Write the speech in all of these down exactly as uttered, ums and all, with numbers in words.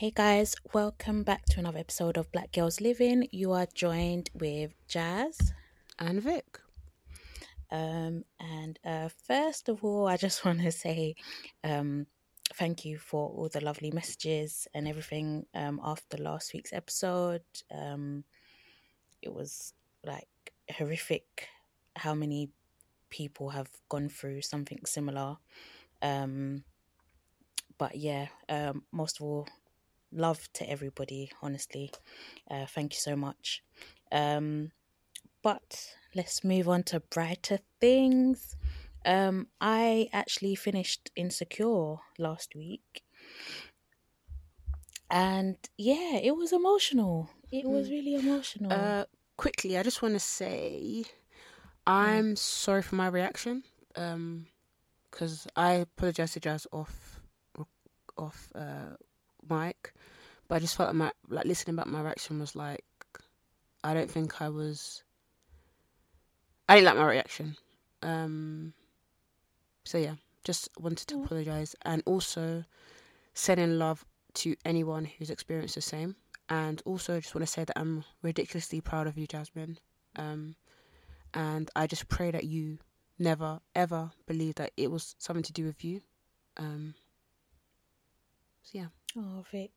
Hey guys, welcome back to another episode of Black Girls Living. You are joined with Jazz and Vic. Um, and uh, first of all, I just want to say um, thank you for all the lovely messages and everything um, after last week's episode. Um, it was like horrific how many people have gone through something similar. Um, but yeah, um, most of all, love to everybody, honestly. Uh, thank you so much. Um, but let's move on to brighter things. Um, I actually finished Insecure last week. And yeah, it was emotional. It was really emotional. Uh, quickly, I just want to say I'm sorry for my reaction. Um, because I apologise to Jazz off, off, uh, mic, but I just felt like my like listening back, my reaction was like, I don't think I was I didn't like my reaction, um so yeah, just wanted to apologize and also sending love to anyone who's experienced the same. And also just want to say that I'm ridiculously proud of you, Jasmine, um and I just pray that you never ever believe that it was something to do with you. um so yeah Oh, Vic.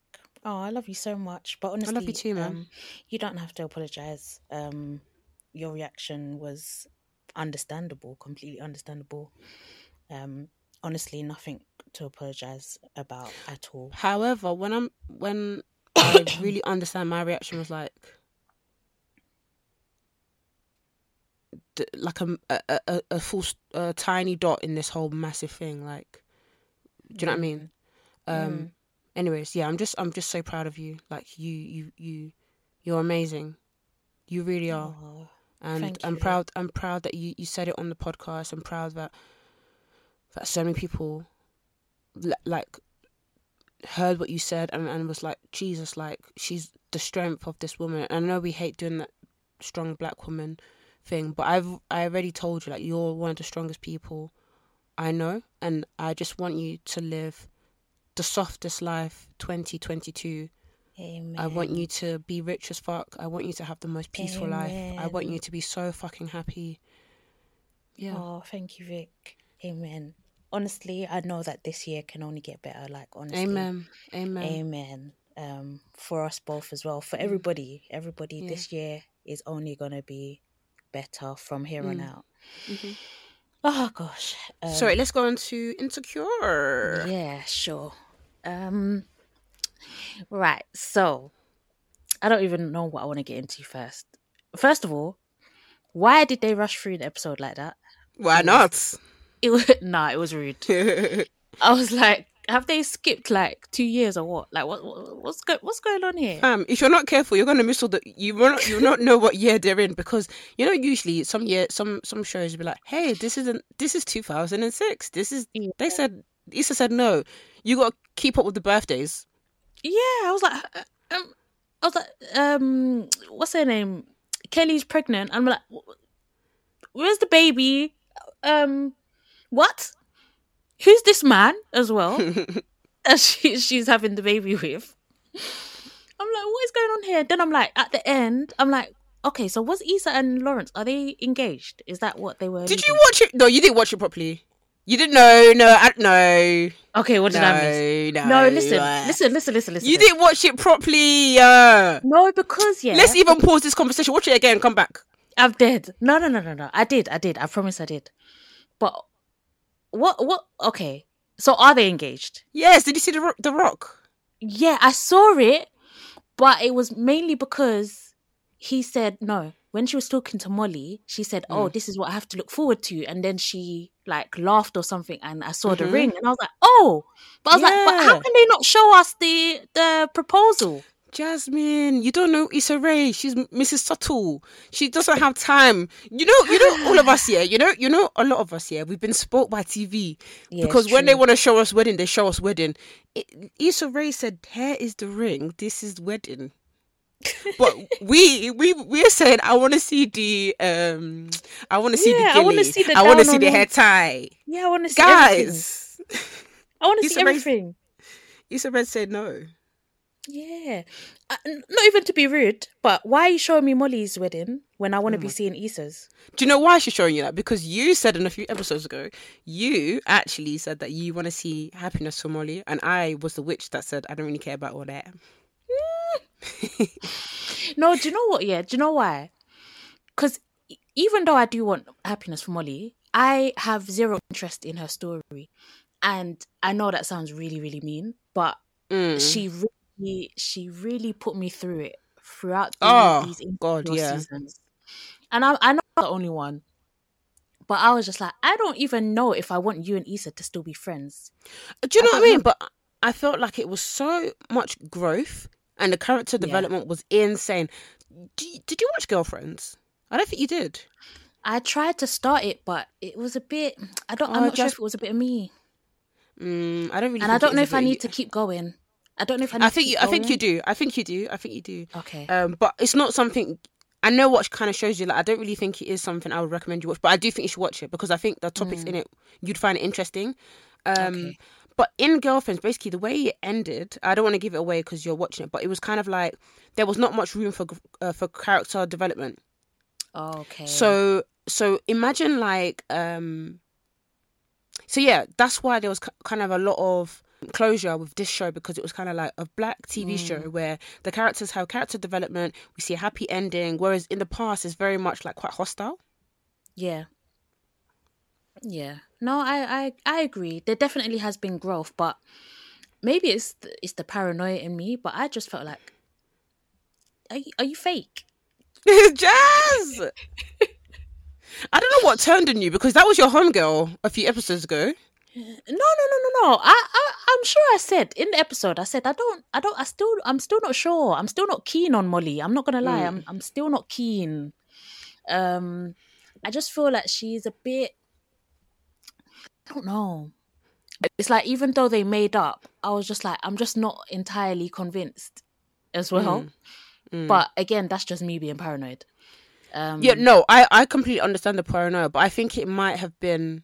Oh, I love you so much. But honestly, I love you too, man. Um, you don't have to apologise. Um, your reaction was understandable, completely understandable. Um, honestly, nothing to apologise about at all. However, when I'm when I really understand, my reaction was like, like a a a, a full a tiny dot in this whole massive thing. Like, do you know what I mean? Um. Mm. Anyways, yeah, I'm just I'm just so proud of you. Like you, you, you, you're amazing. You really are. Aww, and I'm you. proud. I'm proud that you, you said it on the podcast. I'm proud that that so many people like heard what you said and, and was like, Jesus, like she's the strength of this woman. And I know we hate doing that strong black woman thing, but I've I already told you, like, you're one of the strongest people I know, and I just want you to live the softest life twenty twenty-two. Amen. I want you to be rich as fuck. I want you to have the most peaceful Amen. life. I want you to be so fucking happy. Yeah. Oh, thank you, Vic. Amen. Honestly, I know that this year can only get better. Like, honestly. Amen. Amen. Amen. Um, for us both as well. For everybody. Everybody, yeah. This year is only going to be better from here mm. on out. Mm-hmm. Oh, gosh. Um, Sorry, let's go on to Insecure. Yeah, sure. Um, right, so I don't even know what I want to get into first. First of all, why did they rush through the episode like that? Why it not? Was, it was, nah, it was rude. I was like, have they skipped like two years or what? Like, what, what what's go, what's going on here? Um, if you're not careful, you're gonna miss all the you will not you will not know what year they're in, because you know usually some year some some shows will be like, hey, this isn't this is two thousand six. This is yeah. They said Issa said no. You got to keep up with the birthdays. Yeah, I was like, um, I was like, um, what's her name? Kelly's pregnant. I'm like, where's the baby? Um, what? Who's this man as well? And she, she's having the baby with. I'm like, what is going on here? Then I'm like, at the end, I'm like, okay, so was Issa and Lawrence, are they engaged? Is that what they were? Did leaving? You watch it? No, you didn't watch it properly. You didn't know. No, I no. Okay, what did no, I miss? No, no, listen, what? listen, listen, listen, listen. You didn't watch it properly. Uh... No, because yeah. Let's even pause this conversation. Watch it again. Come back. I'm dead. No, no, no, no, no. I did. I did. I promise I did. But. What? What? Okay. So are they engaged? Yes. Did you see the the rock? Yeah, I saw it, but it was mainly because he said no. When she was talking to Molly, she said, "Oh, mm. this is what I have to look forward to," and then she like laughed or something, and I saw mm-hmm. the ring, and I was like, oh, but I was yeah. like, but how can they not show us the the proposal? Jasmine, you don't know Issa Rae. She's Missus Subtle. She doesn't have time. You know, you know, all of us here. You know, you know, a lot of us here. We've been spoilt by T V yeah, because when true. they want to show us wedding, they show us wedding. It, Issa Rae said, "Here is the ring. This is wedding." But we we we're saying, "I want to see the um, I want to see yeah, the gilly. I want to see the, I want to see the hair tie. Yeah, I want to see guys. Everything. I want to see everything." Issa Rae said no. Yeah, uh, not even to be rude, but why are you showing me Molly's wedding when I want to oh be seeing Issa's? Do you know why she's showing you that? Because you said in a few episodes ago, you actually said that you want to see happiness for Molly, and I was the witch that said I don't really care about all that. Mm. No, do you know what? Yeah, do you know why? Because even though I do want happiness for Molly, I have zero interest in her story, and I know that sounds really, really mean, but mm. she. Really He, she really put me through it throughout the, oh, these God, yeah. seasons, and I, I know I'm the only one, but I was just like, I don't even know if I want you and Issa to still be friends. Do you know I what I mean? But I felt like it was so much growth, and the character development yeah. was insane. Do you, did you watch Girlfriends? I don't think you did. I tried to start it, but it was a bit. I don't. Oh, I'm not just, sure if it was a bit of me. Mm, I don't really, and I don't know if I need to keep going. I don't know if I, I think you, I think you do. I think you do. I think you do. Okay. Um, but it's not something. I know what kind of shows you like. I don't really think it is something I would recommend you watch, but I do think you should watch it because I think the topics mm. in it you'd find it interesting. Um, okay. But in Girlfriends, basically the way it ended, I don't want to give it away because you're watching it, but it was kind of like there was not much room for uh, for character development. Oh, okay. So so imagine like um. So yeah, that's why there was c- kind of a lot of closure with this show, because it was kind of like a black T V mm. show where the characters have character development, we see a happy ending, whereas in the past it's very much like quite hostile. Yeah. Yeah. No, I, I, I agree. There definitely has been growth, but maybe it's the, it's the paranoia in me, but I just felt like, are you, are you fake? Jazz! I don't know what turned on you, because that was your homegirl a few episodes ago. No, no, no, no, no. I, I, I'm sure I said in the episode. I said I don't, I don't, I still, I'm still not sure. I'm still not keen on Molly. I'm not gonna lie. Mm. I'm, I'm still not keen. Um, I just feel like she's a bit. I don't know. It's like even though they made up, I was just like, I'm just not entirely convinced, as well. Mm. Mm. But again, that's just me being paranoid. Um, yeah, no, I, I completely understand the paranoia, but I think it might have been.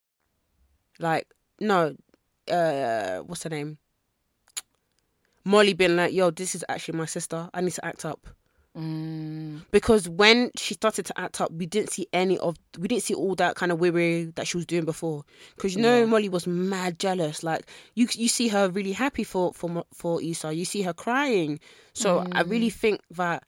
Like, no, uh, what's her name? Molly being like, yo, this is actually my sister. I need to act up. Mm. Because when she started to act up, we didn't see any of, we didn't see all that kind of weird that she was doing before. Because, you know, yeah. Molly was mad jealous. Like, you you see her really happy for, for, for Issa. You see her crying. So mm. I really think that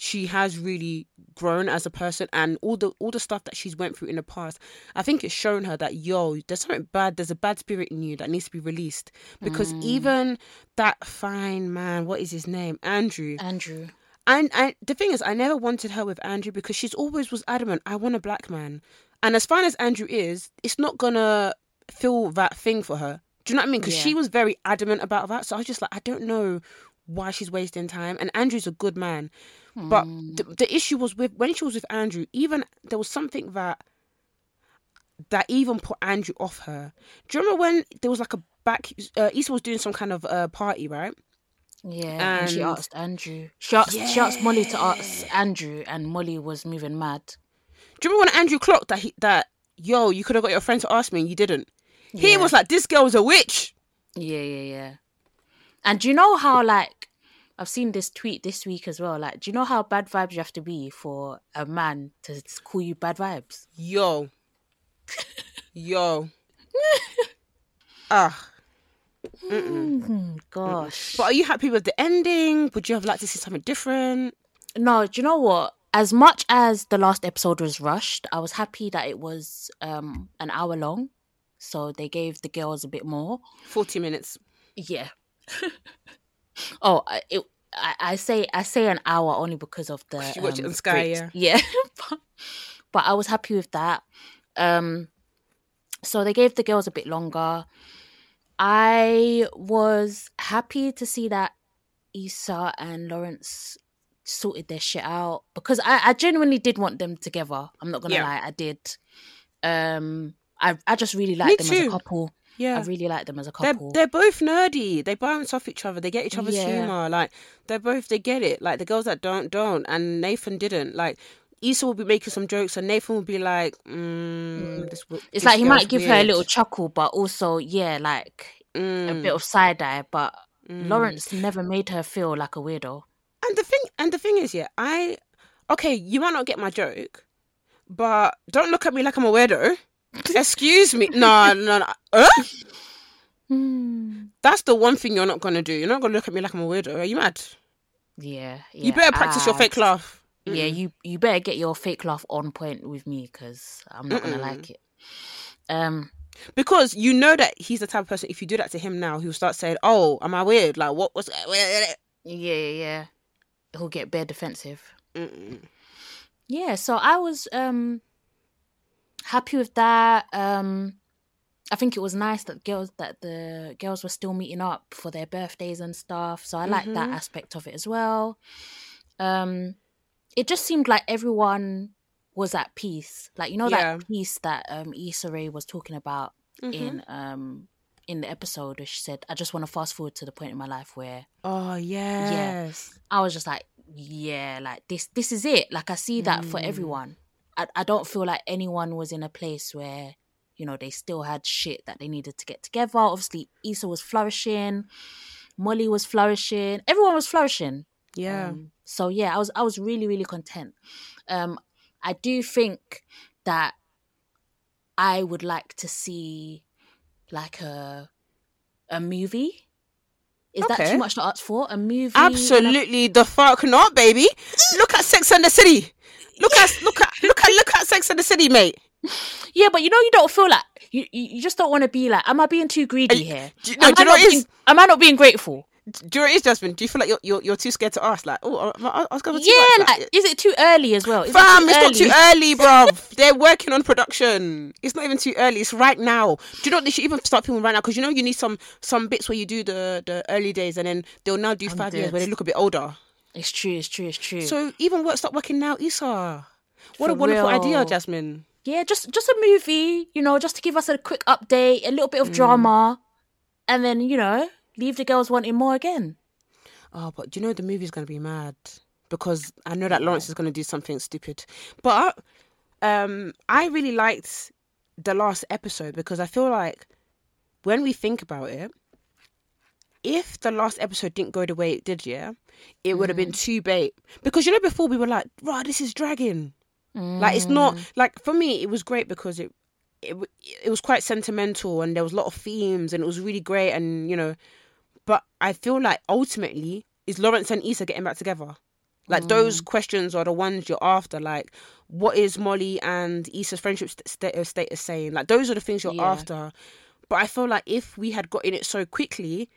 she has really grown as a person, and all the all the stuff that she's went through in the past, I think it's shown her that, yo, there's something bad, there's a bad spirit in you that needs to be released. Because mm. even that fine man, what is his name? Andrew. Andrew. And, and the thing is, I never wanted her with Andrew because she's always was adamant, I want a black man. And as fine as Andrew is, it's not going to feel that thing for her. Do you know what I mean? Because yeah. she was very adamant about that. So I was just like, I don't know why she's wasting time. And Andrew's a good man. Mm. But the, the issue was with, when she was with Andrew, even there was something that, that even put Andrew off her. Do you remember when there was like a back, uh, Issa was doing some kind of uh, party, right? Yeah. And, and she asked Andrew. She asked, yeah. she asked Molly to ask Andrew, and Molly was moving mad. Do you remember when Andrew clocked that, he, that yo, you could have got your friend to ask me and you didn't? Yeah. He was like, this girl's a witch. Yeah, yeah, yeah. And do you know how, like, I've seen this tweet this week as well. Like, do you know how bad vibes you have to be for a man to call you bad vibes? Yo. Yo. Ugh. Mm-mm. Gosh. Mm-mm. But are you happy with the ending? Would you have liked to see something different? No, do you know what? As much as the last episode was rushed, I was happy that it was um, an hour long. So they gave the girls a bit more. forty minutes. Yeah. oh, it, I, I say I say an hour only because of the... You watch um, it on Sky, yeah. Yeah. but, but I was happy with that. Um, so they gave the girls a bit longer. I was happy to see that Issa and Lawrence sorted their shit out, because I, I genuinely did want them together. I'm not gonna yeah. lie, I did. Um, I I just really liked them too. as a couple. Yeah, I really liked them as a couple. They're, they're both nerdy. They bounce off each other. They get each other's yeah. humor. Like they're both, they get it. Like the girls that don't don't, and Nathan didn't. Like Issa will be making some jokes, and Nathan will be like, mm, mm. This, "It's this like he might give weird. her a little chuckle, but also yeah, like mm. a bit of side eye." But mm. Lawrence never made her feel like a weirdo. And the thing, and the thing is, yeah, I, okay, you might not get my joke, but don't look at me like I'm a weirdo. Excuse me. No, no, no. Huh? Mm. That's the one thing you're not going to do. You're not going to look at me like I'm a weirdo. Are you mad? Yeah. yeah you better practice I, your fake laugh. Mm. Yeah, you, you better get your fake laugh on point with me, because I'm not going to like it. Um, Because you know that he's the type of person, if you do that to him now, he'll start saying, oh, am I weird? Like, what was... Yeah, yeah, yeah. He'll get bare defensive. Mm-mm. Yeah, so I was um, happy with that. Um, I think it was nice that girls that the girls were still meeting up for their birthdays and stuff. So I mm-hmm. liked that aspect of it as well. Um, it just seemed like everyone was at peace. Like, you know yeah. that piece that um, Issa Rae was talking about mm-hmm. in... Um, in the episode, where she said, I just want to fast forward to the point in my life where... Oh, yes. Yeah, I was just like, yeah, like, this This is it. Like, I see that mm. for everyone. I, I don't feel like anyone was in a place where, you know, they still had shit that they needed to get together. Obviously, Issa was flourishing. Molly was flourishing. Everyone was flourishing. Yeah. Um, so, yeah, I was I was really, really content. Um, I do think that I would like to see... like a a movie. Is okay. that too much to ask for? A movie? Absolutely the fuck not, baby. Look at Sex and the City. Look at look at look at look at Sex and the City, mate. Yeah, but you know you don't feel like you you just don't want to be like, am I being too greedy you, here? Do, no, am, do I you know being, is, am I not being grateful? Do you know what it is, Jasmine? Do you feel like you're you're, you're too scared to ask? Like, oh, I, I was going to yeah, too much, like, like, is it too early as well? Is fam, it it's early? Not too early, bruv. They're working on production. It's not even too early. It's right now. Do you know what they should even start filming right now? Because you know you need some some bits where you do the, the early days, and then they'll now do I'm five dead. years where they look a bit older. It's true. It's true. It's true. So even work start working now, Issa. What For a wonderful real. idea, Jasmine. Yeah, just just a movie. You know, just to give us a quick update, a little bit of mm. drama, and then you know. Leave the girls wanting more again. Oh, but do you know the movie's going to be mad? Because I know that Lawrence is going to do something stupid. But um, I really liked the last episode, because I feel like when we think about it, if the last episode didn't go the way it did, yeah, it would have mm. been too bait. Because, you know, before we were like, rah, this is dragging. Mm. Like, it's not... Like, for me, it was great because it, it, it was quite sentimental and there was a lot of themes and it was really great and, you know... But I feel like ultimately, is Lawrence and Issa getting back together? Like, mm. those questions are the ones you're after. Like, what is Molly and Issa's friendship st- status saying? Like, those are the things you're yeah. after. But I feel like if we had gotten it so quickly,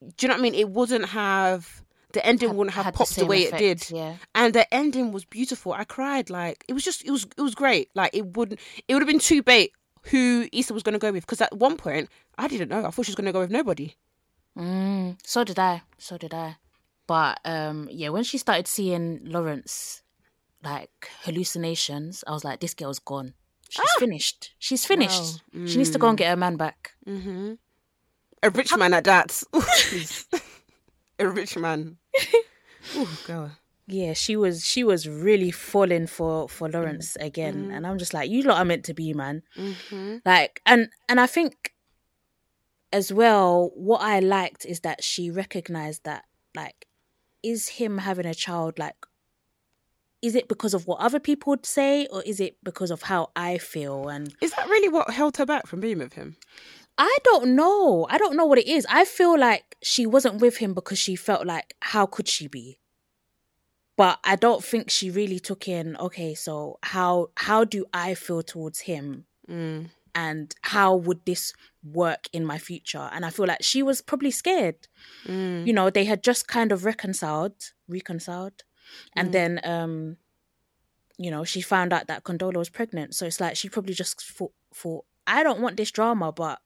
do you know what I mean? It wouldn't have, the ending had, wouldn't have popped the, the way effect. it did. Yeah. And the ending was beautiful. I cried. Like, it was just, it was it was great. Like, it wouldn't, it would have been too bait who Issa was going to go with. Because at one point, I didn't know. I thought she was going to go with nobody. Mm, so did I. So did I. But um, yeah, when she started seeing Lawrence like hallucinations, I was like, this girl's gone. She's ah! finished. She's finished. Wow. Mm. She needs to go and get her man back. Mm-hmm. A rich How- man at that. Ooh, a rich man. Oh God. Yeah, she was she was really falling for, for Lawrence mm. again. Mm. And I'm just like, you lot are meant to be, man. Mm-hmm. Like, and and I think as well, what I liked is that she recognised that, like, is him having a child, like, is it because of what other people would say, or is it because of how I feel? And is that really what held her back from being with him? I don't know. I don't know what it is. I feel like she wasn't with him because she felt like, how could she be? But I don't think she really took in, okay, so how how do I feel towards him? Mm. And how would this work in my future? And I feel like she was probably scared. Mm. You know, they had just kind of reconciled, reconciled. And mm. then, um, you know, she found out that Condola was pregnant. So it's like she probably just thought, thought, I don't want this drama, but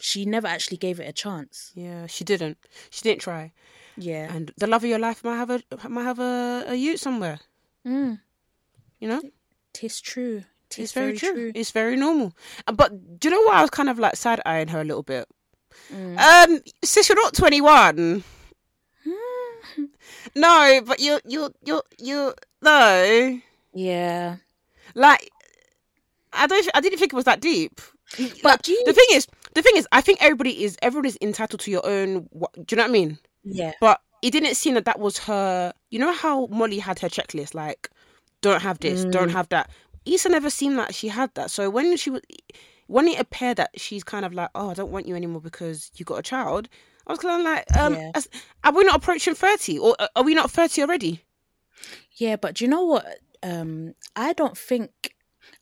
she never actually gave it a chance. Yeah, she didn't. She didn't try. Yeah. And the love of your life might have a might have a, a youth somewhere. Mm. You know? Tis true. Tis it's very, very true. true. It's very normal. But do you know what? I was kind of like side-eyeing her a little bit. Mm. Um, sis, you're not twenty-one. No, but you're, you're, you're, you're, no. Yeah. Like, I don't, I didn't think it was that deep. But like, the thing is, the thing is, I think everybody is, everyone is entitled to your own, what, do you know what I mean? Yeah. But it didn't seem that that was her, you know how Molly had her checklist, like, don't have this, mm. don't have that. Issa never seemed like she had that. So when she was, when it appeared that she's kind of like, oh, I don't want you anymore because you got a child, I was kind of like, um, yeah. are we not approaching thirty? Or are we not thirty already? Yeah, but do you know what? Um, I don't think,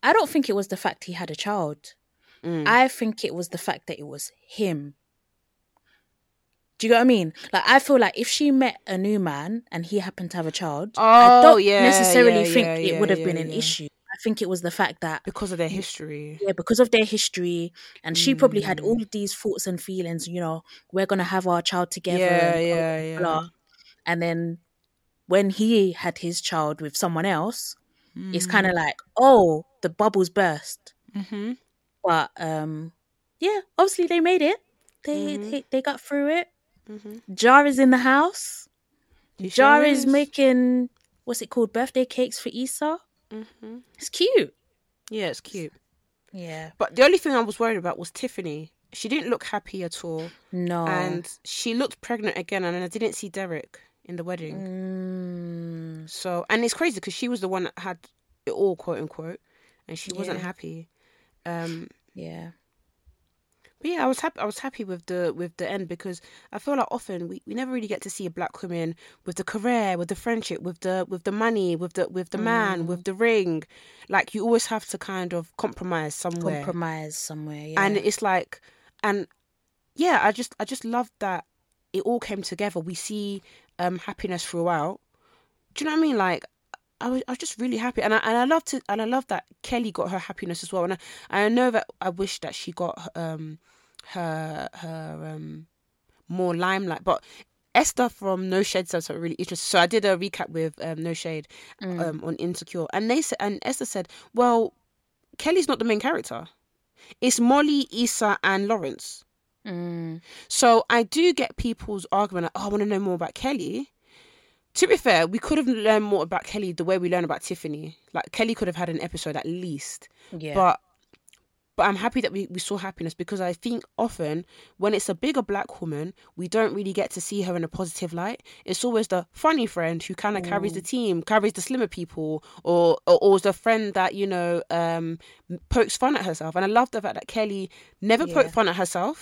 I don't think it was the fact he had a child. Mm. I think it was the fact that it was him. Do you know what I mean? Like, I feel like if she met a new man and he happened to have a child, oh, I don't yeah, necessarily yeah, think yeah, it yeah, would have yeah, been an yeah. issue. I think it was the fact that... Because of their history. Yeah, because of their history. And mm. she probably had all of these thoughts and feelings, you know, we're going to have our child together. Yeah, and yeah, blah, blah, blah. yeah. And then when he had his child with someone else, mm. it's kind of like, oh, the bubbles burst. Mm-hmm. But, um, yeah, obviously they made it. They mm-hmm. they, they got through it. Mm-hmm. Jar is in the house. He Jar sure is. is making, what's it called, birthday cakes for Issa. Mm-hmm. It's cute. Yeah, it's cute. Yeah. But the only thing I was worried about was Tiffany. She didn't look happy at all. No. And she looked pregnant again, and I didn't see Derek in the wedding. Mm. So, and it's crazy because she was the one that had it all, quote unquote, and she wasn't yeah. happy. Um, yeah. But yeah, I was happy. I was happy with the with the end because I feel like often we, we never really get to see a black woman with the career, with the friendship, with the with the money, with the with the mm. man, with the ring. Like you always have to kind of compromise somewhere. Compromise somewhere, yeah. And it's like, and yeah, I just I just love that it all came together. We see um, happiness throughout. Do you know what I mean? Like I was I was just really happy, and I and I love to and I love that Kelly got her happiness as well. And I I know that I wish that she got um. her her um more limelight, but Esther from No Shade said something really interesting. So I did a recap with um, No Shade mm. um, on Insecure, and they said, and Esther said, well, Kelly's not the main character, it's Molly, Issa and Lawrence. mm. So I do get people's argument like, oh, I want to know more about Kelly. To be fair, we could have learned more about Kelly the way we learn about Tiffany. Like Kelly could have had an episode at least. yeah but But I'm happy that we, we saw happiness, because I think often when it's a bigger black woman, we don't really get to see her in a positive light. It's always the funny friend who kind of carries the team, carries the slimmer people, or or, or is the friend that, you know, um, pokes fun at herself. And I love the fact that Kelly never yeah. poked fun at herself,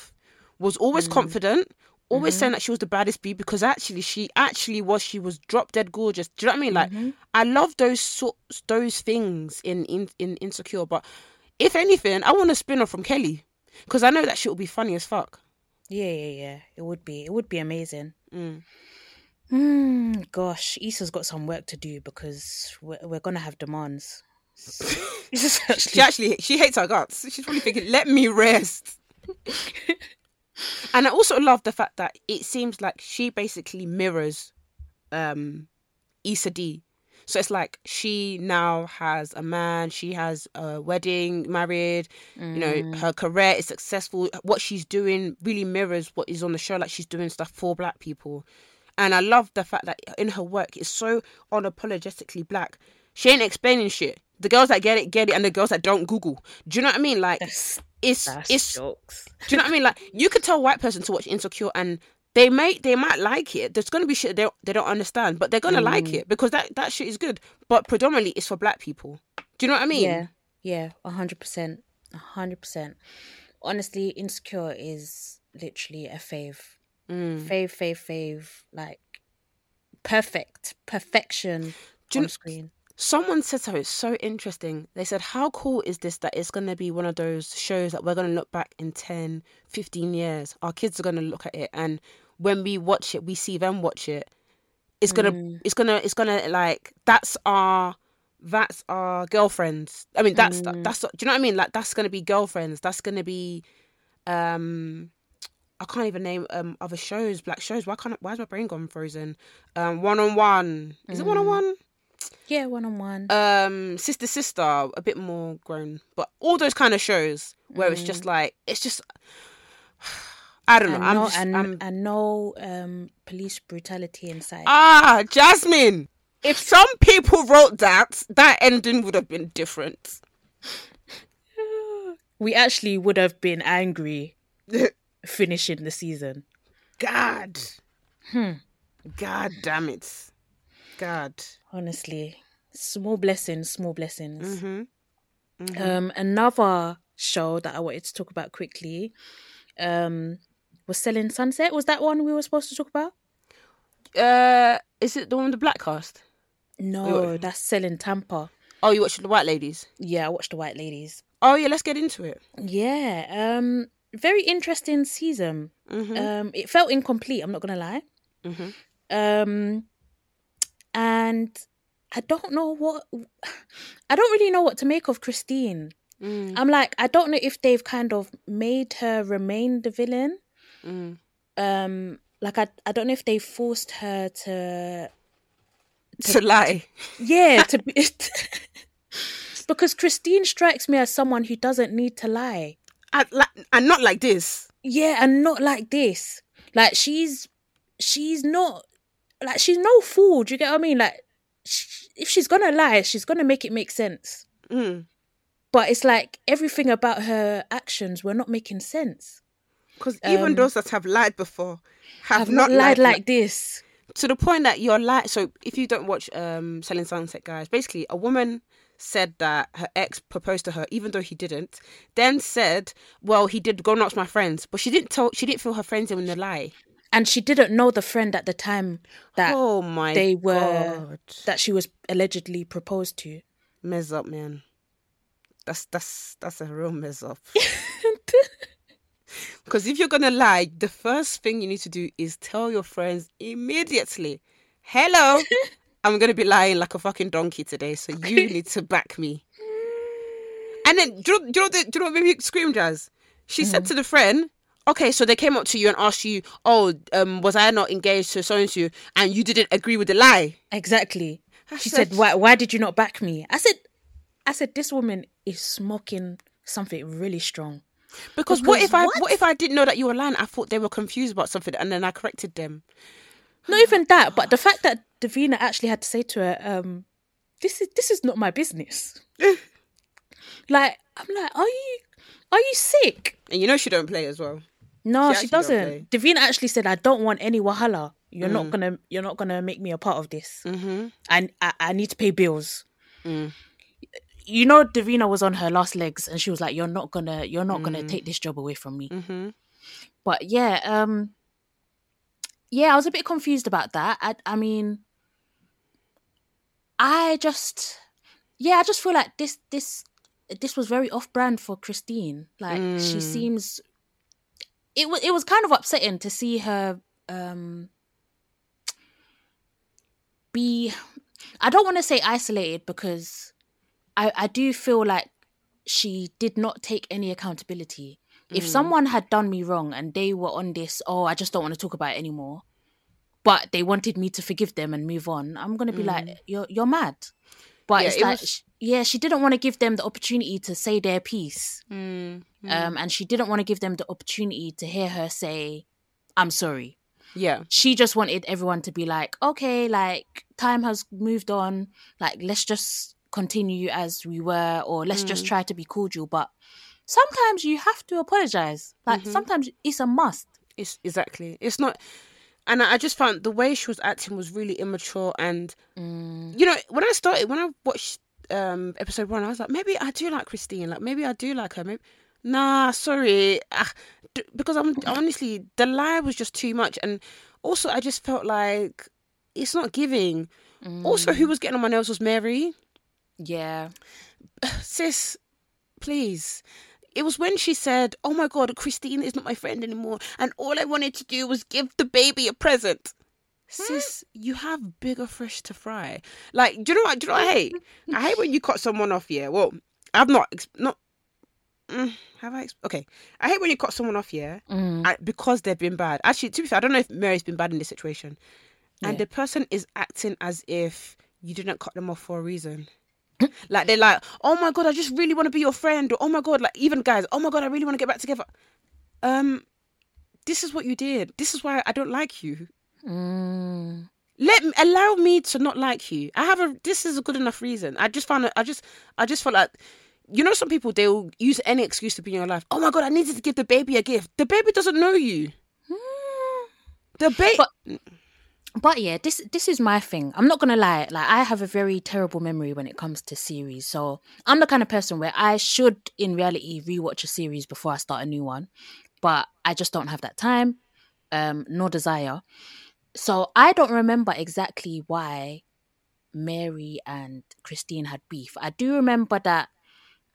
was always mm. confident, always mm-hmm. saying that she was the baddest bee, because actually she actually was, she was drop dead gorgeous. Do you know what I mean? Like, mm-hmm. I love those sorts, those things in, in, in Insecure, but if anything, I want a spin-off from Kelly, because I know that shit will be funny as fuck. Yeah, yeah, yeah. It would be. It would be amazing. Mm. Mm, gosh, Issa's got some work to do, because we're, we're going to have demands. actually... She actually she hates her guts. She's probably thinking, let me rest. And I also love the fact that it seems like she basically mirrors um, Issa D. So it's like she now has a man, she has a wedding, married, mm. you know, her career is successful. What she's doing really mirrors what is on the show. Like she's doing stuff for black people. And I love the fact that in her work, it's so unapologetically black. She ain't explaining shit. The girls that get it, get it. And the girls that don't, Google. Do you know what I mean? Like, that's, it's... That's it's jokes. Do you know what I mean? Like, you could tell a white person to watch Insecure and They might they might like it. There's going to be shit they, they don't understand, but they're going to mm. like it because that, that shit is good. But predominantly, it's for black people. Do you know what I mean? Yeah, yeah, one hundred percent. one hundred percent. Honestly, Insecure is literally a fave. Mm. Fave, fave, fave. Like, perfect. Perfection on know, screen. Someone said something so interesting. They said, how cool is this that it's going to be one of those shows that we're going to look back in ten, fifteen years? Our kids are going to look at it, and when we watch it, we see them watch it. It's going to, mm. it's going to, it's going to, like, that's our, that's our Girlfriends. I mean, that's, mm. that's, do you know what I mean? Like, that's going to be Girlfriends. That's going to be, um... I can't even name um, other shows, black shows. Why can't? I, why is my brain gone frozen? Um, one on one. Is mm. it one on one? Yeah, one on one. Um, sister, sister. A bit more grown, but all those kind of shows where mm. it's just like it's just. I don't know. And I'm no, just, and, I'm... and no um, police brutality inside. Ah, Jasmine. If some people wrote that, that ending would have been different. We actually would have been angry. Finishing the season. God. Hmm. God damn it. God. Honestly. Small blessings, small blessings. Mm-hmm. Mm-hmm. Um, another show that I wanted to talk about quickly um, was Selling Sunset. Was that one we were supposed to talk about? Uh, is it the one with the black cast? No, what? That's Selling Tampa. Oh, you watched The White Ladies? Yeah, I watched The White Ladies. Oh, yeah, let's get into it. Yeah. Um... Very interesting season. Mm-hmm. Um, it felt incomplete, I'm not going to lie. Mm-hmm. Um, and I don't know what... I don't really know what to make of Christine. Mm. I'm like, I don't know if they've kind of made her remain the villain. Mm. Um, like, I, I don't know if they forced her to... To, to lie. To, yeah, to be... because Christine strikes me as someone who doesn't need to lie. I, like, and not like this. Yeah, and not like this. Like, she's she's not... Like, she's no fool, do you get what I mean? Like, she, if she's going to lie, she's going to make it make sense. Mm. But it's like, everything about her actions were not making sense. Because um, even those that have lied before have, have not, not lied, lied like, like this. To the point that you're lying... So, if you don't watch um, Selling Sunset, guys, basically, a woman... said that her ex proposed to her even though he didn't, then said, well, he did go nuts my friends, but she didn't tell she didn't feel her friends in the lie, and she didn't know the friend at the time that oh my they were God. That she was allegedly proposed to. Mess up, man. That's that's that's a real mess up, because if you're gonna lie, the first thing you need to do is tell your friends immediately. Hello. I'm going to be lying like a fucking donkey today, so you need to back me. And then, do you know, do you know, the, do you know what made me scream, Jazz? She mm-hmm. said to the friend, okay, so they came up to you and asked you, oh, um, was I not engaged to so-and-so, and you didn't agree with the lie? Exactly. I she said, said why, why did you not back me? I said, I said, this woman is smoking something really strong. Because, because what if I what? what if I didn't know that you were lying? I thought they were confused about something, and then I corrected them. Not even that, but the fact that Davina actually had to say to her, um, "This is this is not my business." Like, I'm like, are you are you sick? And you know she don't play as well. No, she, she doesn't. Davina actually said, "I don't want any wahala. You're mm. not gonna you're not gonna make me a part of this. Mm-hmm. And I, I need to pay bills." Mm. You know, Davina was on her last legs, and she was like, "You're not gonna you're not mm. gonna take this job away from me." Mm-hmm. But yeah, um. Yeah, I was a bit confused about that. I, I mean, I just, yeah, I just feel like this, this, this was very off-brand for Christine. Like mm. she seems, it was, it was kind of upsetting to see her um, be. I don't want to say isolated, because I, I do feel like she did not take any accountability. If mm. someone had done me wrong and they were on this, oh, I just don't want to talk about it anymore, but they wanted me to forgive them and move on, I'm going to be mm. like, you're you're mad. But yeah, it's it like, was... yeah, she didn't want to give them the opportunity to say their piece. Mm. Mm. Um, and she didn't want to give them the opportunity to hear her say, I'm sorry. Yeah. She just wanted everyone to be like, okay, like, time has moved on. Like, let's just continue as we were, or let's mm. just try to be cordial. But sometimes you have to apologize. Like, mm-hmm. sometimes it's a must. It's exactly. It's not. And I just found the way she was acting was really immature. And, mm. you know, when I started, when I watched um, episode one, I was like, maybe I do like Christine. Like, maybe I do like her. Maybe. Nah, sorry. Ah, d- because I'm honestly, the lie was just too much. And also, I just felt like it's not giving. Mm. Also, who was getting on my nerves was Mary. Yeah. Sis, please. It was when she said, oh my God, Christine is not my friend anymore. And all I wanted to do was give the baby a present. Hmm? Sis, you have bigger fish to fry. Like, do you know what, do you know what I hate? I hate when you cut someone off, yeah. Well, I've not, not, mm, have I? Okay. I hate when you cut someone off, yeah, mm. I, because they've been bad. Actually, to be fair, I don't know if Mary's been bad in this situation. And yeah. the person is acting as if you didn't cut them off for a reason. Like, they're like, oh my God, I just really want to be your friend. Or, oh my God, like, even guys, oh my God, I really want to get back together. Um, this is what you did. This is why I don't like you. Mm. Let me, allow me to not like you. I have a, this is a good enough reason. I just found, I just, I just felt like, you know, some people, they'll use any excuse to be in your life. Oh my God, I needed to give the baby a gift. The baby doesn't know you. Mm. The baby... But- But yeah, this this is my thing. I'm not going to lie. Like, I have a very terrible memory when it comes to series. So I'm the kind of person where I should, in reality, rewatch a series before I start a new one. But I just don't have that time, um, nor desire. So I don't remember exactly why Mary and Christine had beef. I do remember that,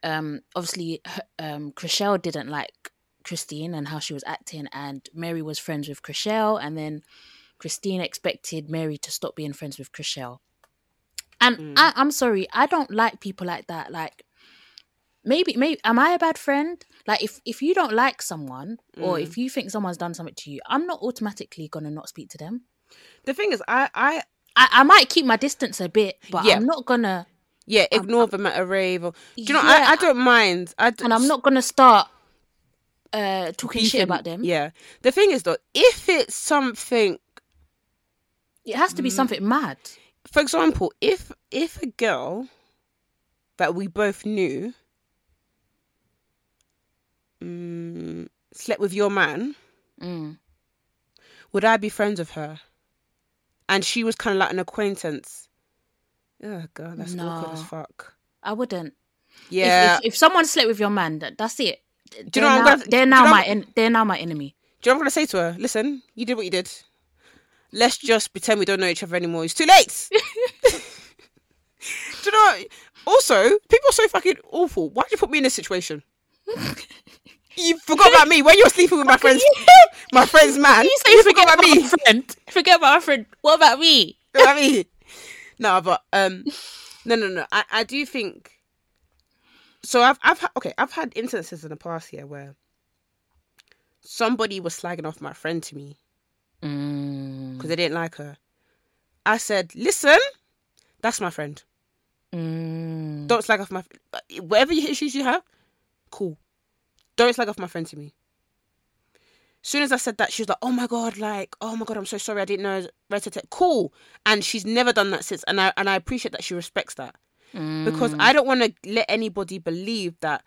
um, obviously, um, Chrishell didn't like Christine and how she was acting. And Mary was friends with Chrishell. And then... Christine expected Mary to stop being friends with Chrishell. And mm. I, I'm sorry, I don't like people like that. Like, maybe, maybe am I a bad friend? Like, if, if you don't like someone mm. or if you think someone's done something to you, I'm not automatically going to not speak to them. The thing is, I... I, I, I might keep my distance a bit, but yeah. I'm not going to... Yeah, ignore I'm, them at a rave. Or, do you know, yeah, I, I don't mind. I don't, and I'm not going to start... Uh, talking shit about them. Yeah. The thing is, though, if it's something... It has to be something mad. For example, if if a girl that we both knew um, slept with your man, mm. would I be friends with her? And she was kind of like an acquaintance. Oh, God, that's no. awkward as fuck. I wouldn't. Yeah. If, if, if someone slept with your man, that, that's it. Do you know what I'm gonna, they're now my en- they're now my enemy. Do you know what I'm going to say to her? Listen, you did what you did. Let's just pretend we don't know each other anymore. It's too late. Do you know? Also, people are so fucking awful. Why'd you put me in this situation? You forgot about me when you were sleeping with my friends. My friend's man. You, say you forget forgot about, about me. Friend. Forget about our friend. What about me? What about me? No, but um, no, no, no. I, I do think. So I've, I've, ha- okay, I've had instances in the past year where somebody was slagging off my friend to me. Because they didn't like her. I said, listen, that's my friend. Mm. Don't slag off my... Whatever issues you have, cool. Don't slag off my friend to me. As soon as I said that, she was like, oh my God, like, oh my God, I'm so sorry, I didn't know... Cool. And she's never done that since. And I and I appreciate that she respects that. Mm. Because I don't want to let anybody believe that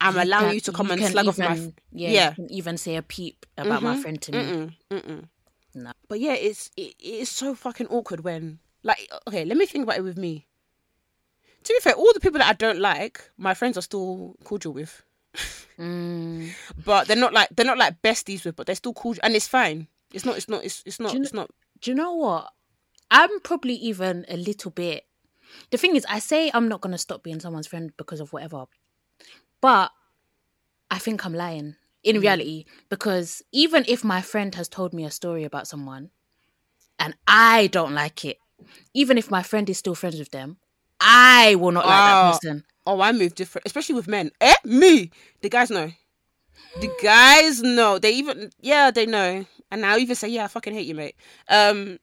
I'm you allowing can, you to come you and slag even, off my... F- yeah. yeah. You can even say a peep about mm-hmm. my friend to me. Mm-mm, mm-mm. No. But yeah, it's it, it's so fucking awkward when, like, okay, let me think about it with me. To be fair, all the people that I don't like, my friends are still cordial with. mm. But they're not like they're not like besties with, but they're still cordial, and it's fine. It's not. It's not. It's it's not. You, it's not. Do you know what? I'm probably even a little bit. The thing is, I say I'm not gonna stop being someone's friend because of whatever, but I think I'm lying. In reality, because even if my friend has told me a story about someone and I don't like it, even if my friend is still friends with them, I will not like oh, that person. Oh, I move different, especially with men. Eh, me. The guys know. The guys know. They even, yeah, they know. And I'll even say, yeah, I fucking hate you, mate. Um,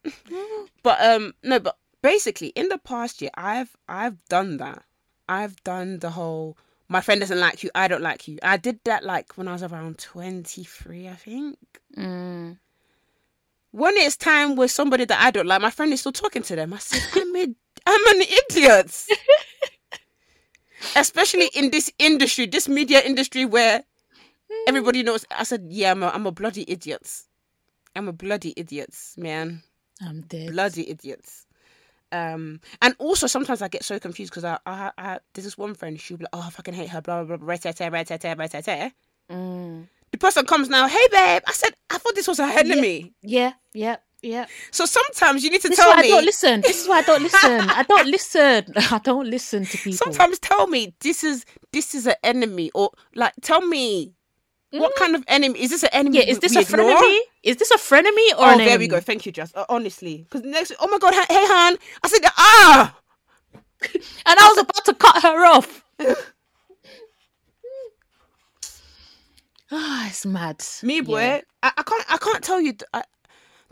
but um, no, but basically in the past year, I've I've done that. I've done the whole... My friend doesn't like you. I don't like you. I did that like when I was around twenty-three, I think. Mm. When it's time with somebody that I don't like, my friend is still talking to them. I said, I'm, a, I'm an idiot. Especially in this industry, this media industry where Everybody knows. I said, yeah, I'm a, I'm a bloody idiot. I'm a bloody idiot, man. I'm dead. Bloody idiots. Um, and also sometimes I get so confused because I, I, I, there's this one friend, she'll be like, oh, I fucking hate her, blah, blah, blah, right, right, right, right, right, right, right. Mm. The person comes now, hey, babe, I said, I thought this was her enemy. Yeah, yeah, yeah. yeah. So sometimes you need to this tell me. This is why I don't listen. This is why I don't listen. I don't listen. I don't listen to people. Sometimes tell me, this is, this is an enemy, or like, tell me. What mm. kind of enemy? Is this an enemy? Yeah, is this a ignore? frenemy? Is this a frenemy or oh, an enemy? Oh, there we go. Thank you, Jess. Uh, honestly. Because next, oh my God, hey, Han. I said, ah! And I was about to cut her off. Ah, oh, it's mad. Me, boy. Yeah. I, I can't I can't tell you. Th- I,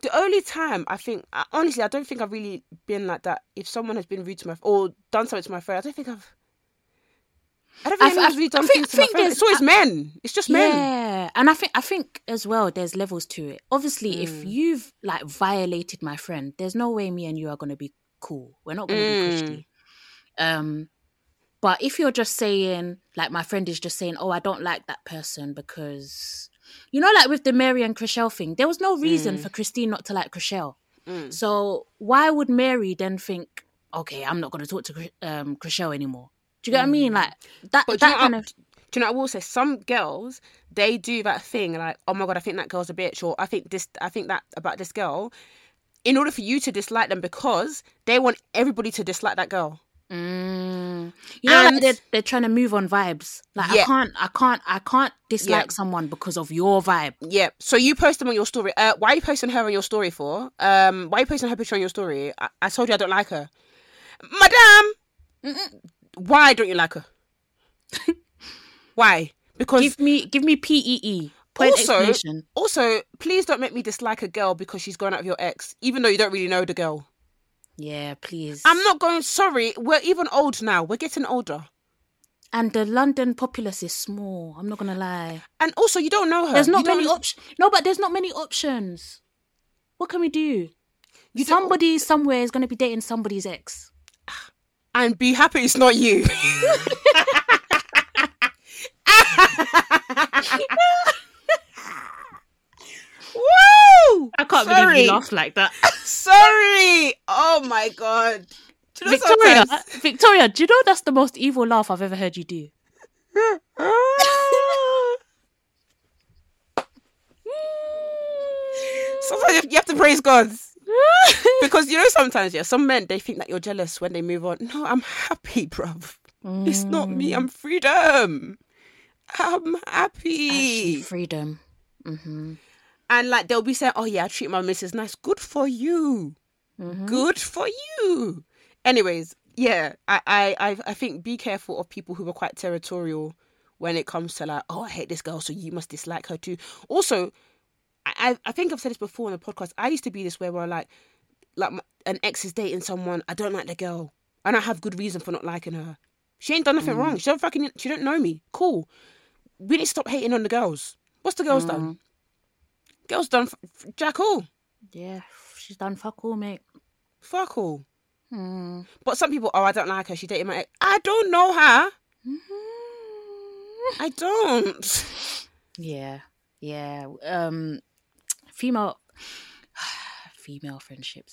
the only time I think, I, honestly, I don't think I've really been like that. If someone has been rude to my, or done something to my friend, I don't think I've, I don't think I've, I've really done I think, things to my friends. It's always I, men. It's just men. Yeah, and I think I think as well. There's levels to it. Obviously, mm. if you've like violated my friend, there's no way me and you are going to be cool. We're not going to mm. be Christy. Um, but if you're just saying like my friend is just saying, oh, I don't like that person because you know, like with the Mary and Chrishell thing, there was no reason mm. for Christine not to like Chrishell. Mm. So why would Mary then think, okay, I'm not going to talk to um, Chrishell anymore? Do you get mm. what I mean? Like that, but that you know, kind I, of. Do you know? I will say some girls they do that thing like, oh my God, I think that girl's a bitch, or I think this, I think that about this girl. In order for you to dislike them, because they want everybody to dislike that girl. Mm. You know, and, like they're they're trying to move on vibes. Like yeah. I can't, I can't, I can't dislike yeah. someone because of your vibe. Yeah. So you post them on your story. Uh, why are you posting her on your story for? Um, why are you posting her picture on your story? I, I told you I don't like her, madam. Mm-mm. Why don't you like her? Why? Because give me give me P E E. Also, also, please don't make me dislike a girl because she's gone out with your ex, even though you don't really know the girl. Yeah, please. I'm not going. Sorry, we're even old now. We're getting older, and the London populace is small. I'm not gonna lie. And also, you don't know her. There's not you many don't... options. No, but there's not many options. What can we do? You somebody don't... somewhere is gonna be dating somebody's ex. And be happy it's not you. Woo! I can't Sorry. believe you laughed like that. Sorry. Oh my God. Do you know Victoria, sometimes... Victoria, do you know that's the most evil laugh I've ever heard you do? Sometimes you have to praise God. Because you know sometimes yeah some men they think that you're jealous when they move on. No, I'm happy, bruv. Mm. It's not me. I'm freedom. I'm happy. Actually, freedom. Mm-hmm. And like they'll be saying, oh yeah, I treat my missus nice. Good for you. Mm-hmm. Good for you. Anyways, yeah, I, I I I think be careful of people who are quite territorial when it comes to like, oh I hate this girl, so you must dislike her too. Also, I, I think I've said this before on the podcast. I used to be this way where I like, like my, an ex is dating someone. I don't like the girl. And I have good reason for not liking her. She ain't done nothing mm. wrong. She don't fucking, she don't know me. Cool. We need to stop hating on the girls. What's the girls mm. done? Girls done f- f- jack all. Yeah, she's done fuck all, mate. Fuck all. Mm. But some people, oh, I don't like her. She dated my ex. I don't know her. Mm-hmm. I don't. Yeah. Yeah. Um... Female, female friendships.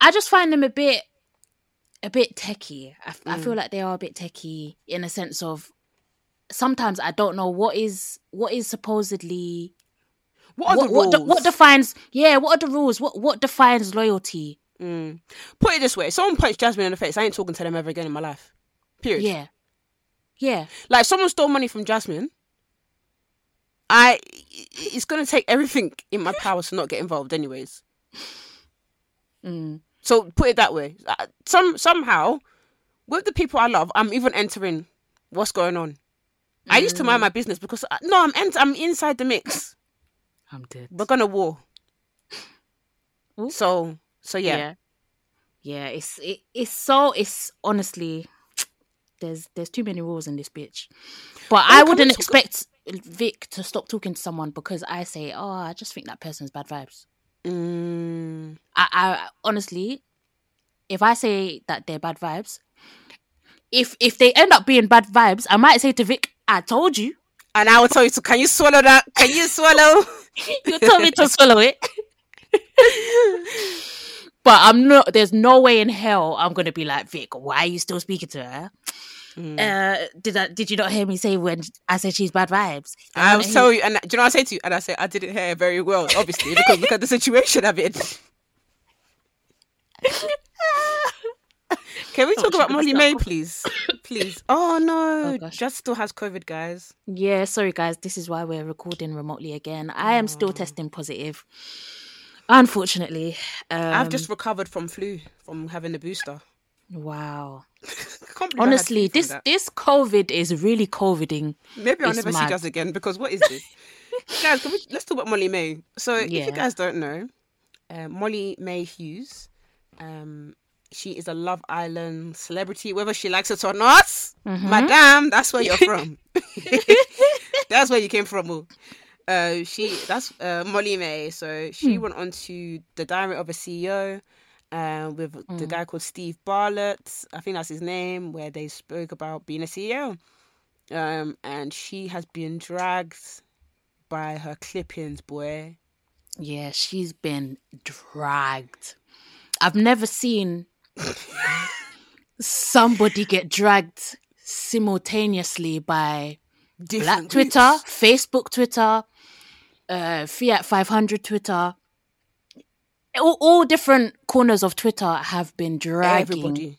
I just find them a bit, a bit techie. I, mm. I feel like they are a bit techie in a sense of sometimes I don't know what is what is supposedly what are what, the rules? What, de- what defines yeah what are the rules what what defines loyalty. Mm. Put it this way: if someone punched Jasmine in the face, I ain't talking to them ever again in my life. Period. Yeah, yeah. Like if someone stole money from Jasmine. I it's going to take everything in my power to not get involved anyways. Mm. So put it that way. Some Somehow, with the people I love, I'm even entering what's going on. Mm. I used to mind my business because, I, no, I'm ent- I'm inside the mix. I'm dead. We're going to war. Ooh. So, so yeah. Yeah, yeah it's, it, it's so, it's honestly, there's there's too many rules in this bitch. But oh, I wouldn't talk- expect... Vic to stop talking to someone because I say, oh, I just think that person's bad vibes. Mm. I, I honestly, if I say that they're bad vibes, if if they end up being bad vibes, I might say to Vic, I told you. and I will tell you to, can you swallow that? Can you swallow? You told me to swallow it. But I'm not, there's no way in hell I'm going to be like, Vic, why are you still speaking to her? Mm. Uh, did I, did you not hear me say when I said she's bad vibes? Did I was telling you, and do you know what I said to you? And I said, I didn't hear her very well, obviously, because look at the situation I'm in. Can we oh, talk about Molly-Mae, please? Please. Oh, no. Oh, Just still has COVID, guys. Yeah, sorry, guys. This is why we're recording remotely again. I am oh. still testing positive, unfortunately. Um, I've just recovered from flu, from having the booster. Wow. Honestly, this, this COVID is really COVIDing. Maybe I'll it's never mad. see Jazz again, because what is this? Guys, can we, let's talk about Molly-Mae. So yeah. if you guys don't know, uh, Molly-Mae Hughes... Um, she is a Love Island celebrity, whether she likes it or not. Mm-hmm. Madame, that's where you're from. That's where you came from. Ooh. Uh, she that's uh, Molly-Mae. So she mm. went on to the Diary of a C E O uh, with mm. the guy called Steve Bartlett. I think that's his name, where they spoke about being a C E O. Um, and she has been dragged by her clippings, boy. Yeah, she's been dragged. I've never seen somebody get dragged simultaneously by Different Black Twitter, groups. Facebook Twitter, uh, Fiat five hundred Twitter. All, all different corners of Twitter have been dragging. Everybody.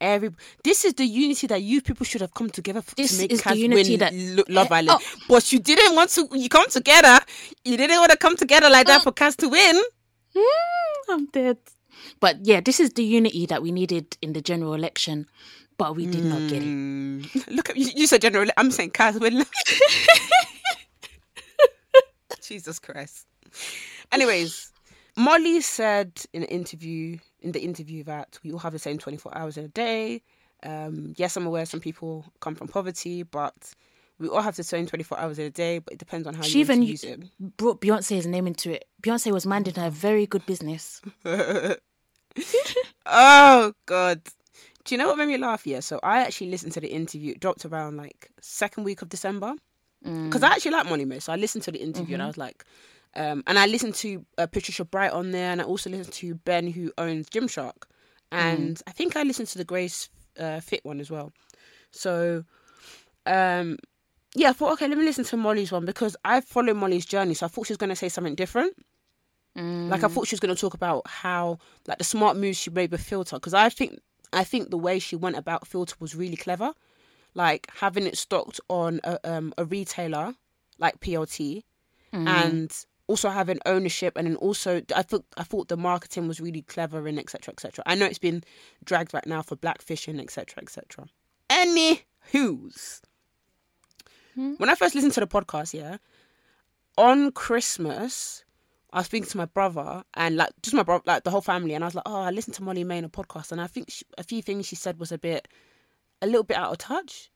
Every, this is the unity that you people should have come together for, this to make is the unity win that Lo- Love Island. Oh. But you didn't want to you come together. You didn't want to come together like that for Cass to win. Mm, I'm dead. But yeah, this is the unity that we needed in the general election, but we did mm. not get it. Look, you, you said general, I'm saying Cass. Jesus Christ. Anyways, Molly said in an interview, in the interview that we all have the same twenty-four hours in a day. Um, yes, I'm aware some people come from poverty, but we all have the same twenty-four hours in a day, but it depends on how she you even use it. Brought Beyonce's name into it. Beyonce was minding her very good business. Oh God, do you know what made me laugh? Yeah, so I actually listened to the interview. It dropped around like second week of December, because mm. I actually like Molly-Mae, so I listened to the interview mm-hmm. and I was like um, and I listened to uh, Patricia Bright on there, and I also listened to Ben, who owns Gymshark, and mm. I think I listened to the Grace uh, Fit one as well. So um, yeah, I thought, okay, let me listen to Molly's one, because I follow Molly's journey, so I thought she was going to say something different. Mm. Like, I thought she was going to talk about how, like, the smart moves she made with Filter. Because I think I think the way she went about Filter was really clever. Like, having it stocked on a, um, a retailer, like P L T, mm. and also having ownership. And then also, I thought, I thought the marketing was really clever, and et cetera, et cetera. I know it's been dragged right now for blackfishing, et cetera, et cetera. Anywho's. Mm. When I first listened to the podcast, yeah, on Christmas... I was speaking to my brother and like just my brother, like the whole family, and I was like, "Oh, I listened to Molly-Mae in a podcast, and I think she, a few things she said was a bit, a little bit out of touch."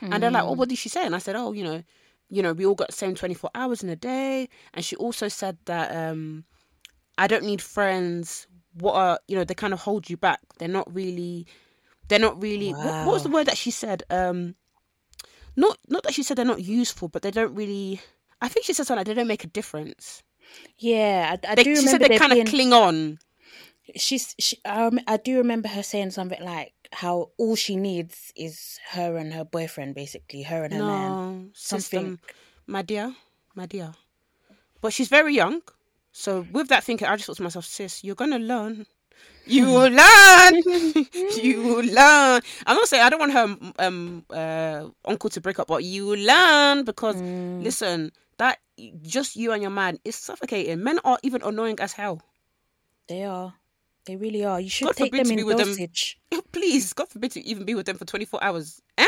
Mm. And they're like, "Oh, what did she say?" And I said, "Oh, you know, you know, we all got the same twenty-four hours in a day." And she also said that um, I don't need friends. What are you know? They kind of hold you back. They're not really. They're not really. Wow. What, what was the word that she said? Um, not not that she said they're not useful, but they don't really. I think she said something like they don't make a difference. Yeah, I, I they, do remember she said they kind being, of cling on. She's, she, um, I do remember her saying something like how all she needs is her and her boyfriend, basically her and her no, man. Something, my dear, my dear. But she's very young, so with that thinking, I just thought to myself, sis, you're gonna learn. You will learn. You will learn. I'm not saying I don't want her um uh uncle to break up, but you will learn, because mm. listen. That just you and your man is suffocating. Men are even annoying as hell. They are. They really are. You should God take them in dosage. Them. Please, God forbid to even be with them for twenty-four hours. Eh?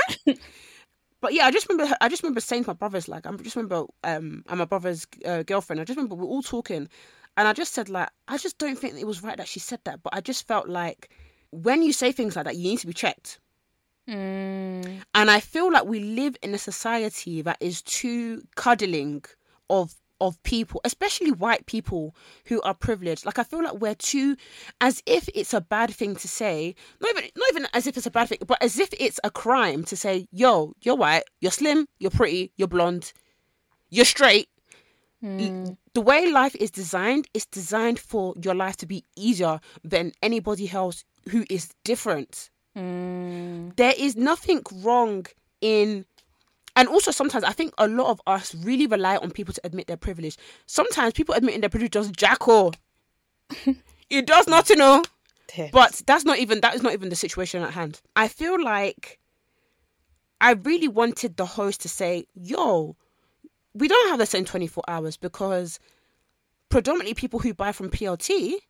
But yeah, I just remember. I just remember saying to my brothers, like, I just remember, um, and my brother's uh, girlfriend. I just remember we were all talking, and I just said, like, I just don't think it was right that she said that. But I just felt like when you say things like that, you need to be checked. Mm. And I feel like we live in a society that is too cuddling of of people, especially white people who are privileged. Like, I feel like we're too, as if it's a bad thing to say, not even, not even as if it's a bad thing, but as if it's a crime to say, yo, you're white, you're slim, you're pretty, you're blonde, you're straight. Mm. The way life is designed, it's designed for your life to be easier than anybody else who is different. Mm. There is nothing wrong in... And also sometimes I think a lot of us really rely on people to admit their privilege. Sometimes people admitting their privilege does jack all. It does not, you know. Yes. But that's not even, that is not even the situation at hand. I feel like I really wanted the host to say, yo, we don't have the same twenty-four hours, because predominantly people who buy from P L T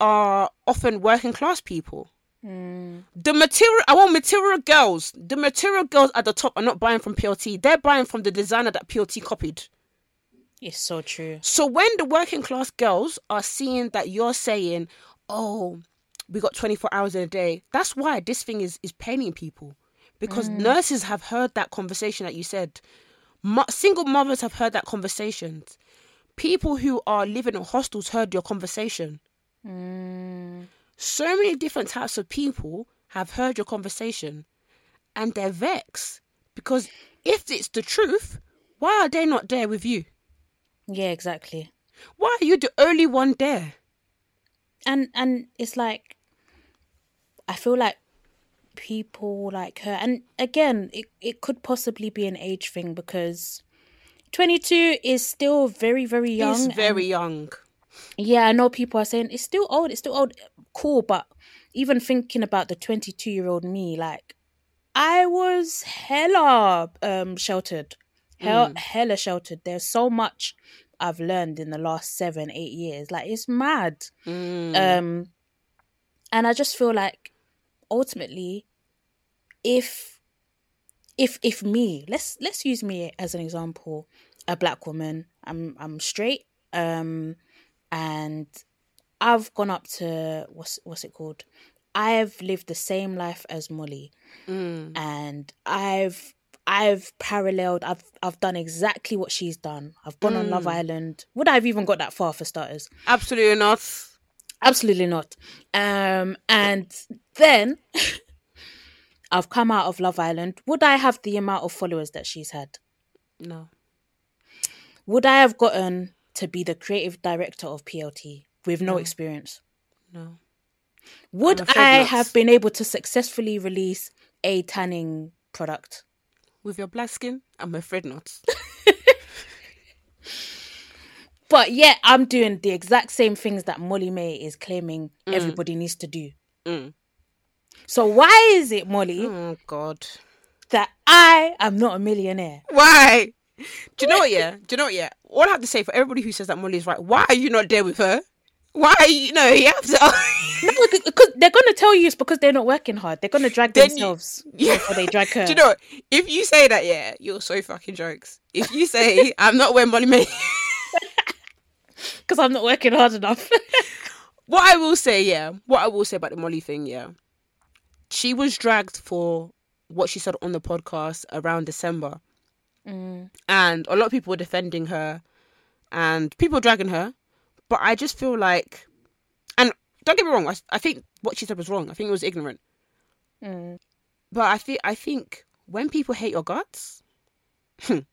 are often working class people. Mm. The material, I want material girls. The material girls at the top are not buying from P L T. They're buying from the designer that P L T copied. It's so true. So when the working class girls are seeing that you're saying, oh, we got twenty-four hours in a day, that's why this thing is, is paining people. Because mm. nurses have heard that conversation that you said. Mo- single mothers have heard that conversation. People who are living in hostels heard your conversation. Mm. So many different types of people have heard your conversation, and they're vexed, because if it's the truth, why are they not there with you? Yeah, exactly. Why are you the only one there? And and it's like, I feel like people like her, and again, it, it could possibly be an age thing, because twenty-two is still very, very young. It's very young. Yeah, I know people are saying, it's still old, it's still old. Cool, but even thinking about the twenty-two-year-old me, like, I was hella um, sheltered. Hell, mm. Hella sheltered. There's so much I've learned in the last seven, eight years. Like, it's mad. Mm. Um, and I just feel like, ultimately, if, if, if me, let's let's use me as an example, a black woman. I'm I'm straight. Um, and I've gone up to, what's what's it called? I've lived the same life as Molly. Mm. And I've I've paralleled, I've I've done exactly what she's done. I've gone mm. on Love Island. Would I have even got that far, for starters? Absolutely not. Absolutely not. Um, and then I've come out of Love Island. Would I have the amount of followers that she's had? No. Would I have gotten to be the creative director of P L T with no, no. experience? No. Would I not. have been able to successfully release a tanning product? With your black skin? I'm afraid not. But yeah, I'm doing the exact same things that Molly-Mae is claiming mm. everybody needs to do. Mm. So why is it, Molly, oh God, that I am not a millionaire? Why? Do you know what, yeah? Do you know what, yeah? All I have to say for everybody who says that Molly is right, why are you not there with her? Why are you, no, you have to... No, because they're going to tell you it's because they're not working hard. They're going to drag then themselves you, yeah. before they drag her. Do you know what? If you say that, yeah, you're so fucking jokes. If you say, I'm not where Molly made... Because I'm not working hard enough. What I will say, yeah, what I will say about the Molly thing, yeah, she was dragged for what she said on the podcast around December. Mm. And a lot of people were defending her and people dragging her, but I just feel like, and don't get me wrong, I, I think what she said was wrong. I think it was ignorant. Mm. But I think I think when people hate your guts, when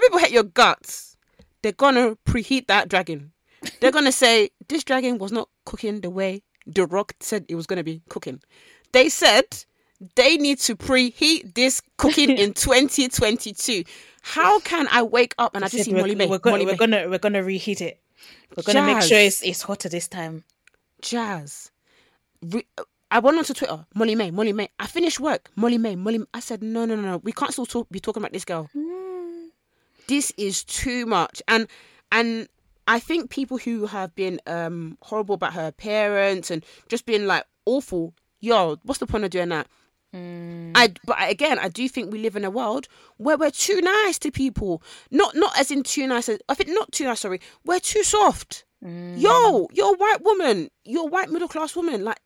people hate your guts, they're gonna preheat that dragon. They're gonna say this dragon was not cooking the way The Rock said it was gonna be cooking. They said they need to preheat this cooking in twenty twenty-two. How can I wake up and I just see Molly-Mae? We're gonna we're gonna we're gonna reheat it. We're gonna Jazz. make sure it's it's hotter this time. Jazz. Re- I went onto Twitter. Molly-Mae, Molly-Mae. I finished work. Molly-Mae, Molly. I said no, no, no, no. We can't still talk, be talking about this girl. Mm. This is too much. And and I think people who have been um horrible about her parents and just being like awful. Yo, what's the point of doing that? Mm. I, but again, I do think we live in a world where we're too nice to people. Not not as in too nice. As, I think not too nice. Sorry, we're too soft. Mm. Yo, you're a white woman. You're a white middle class woman. Like,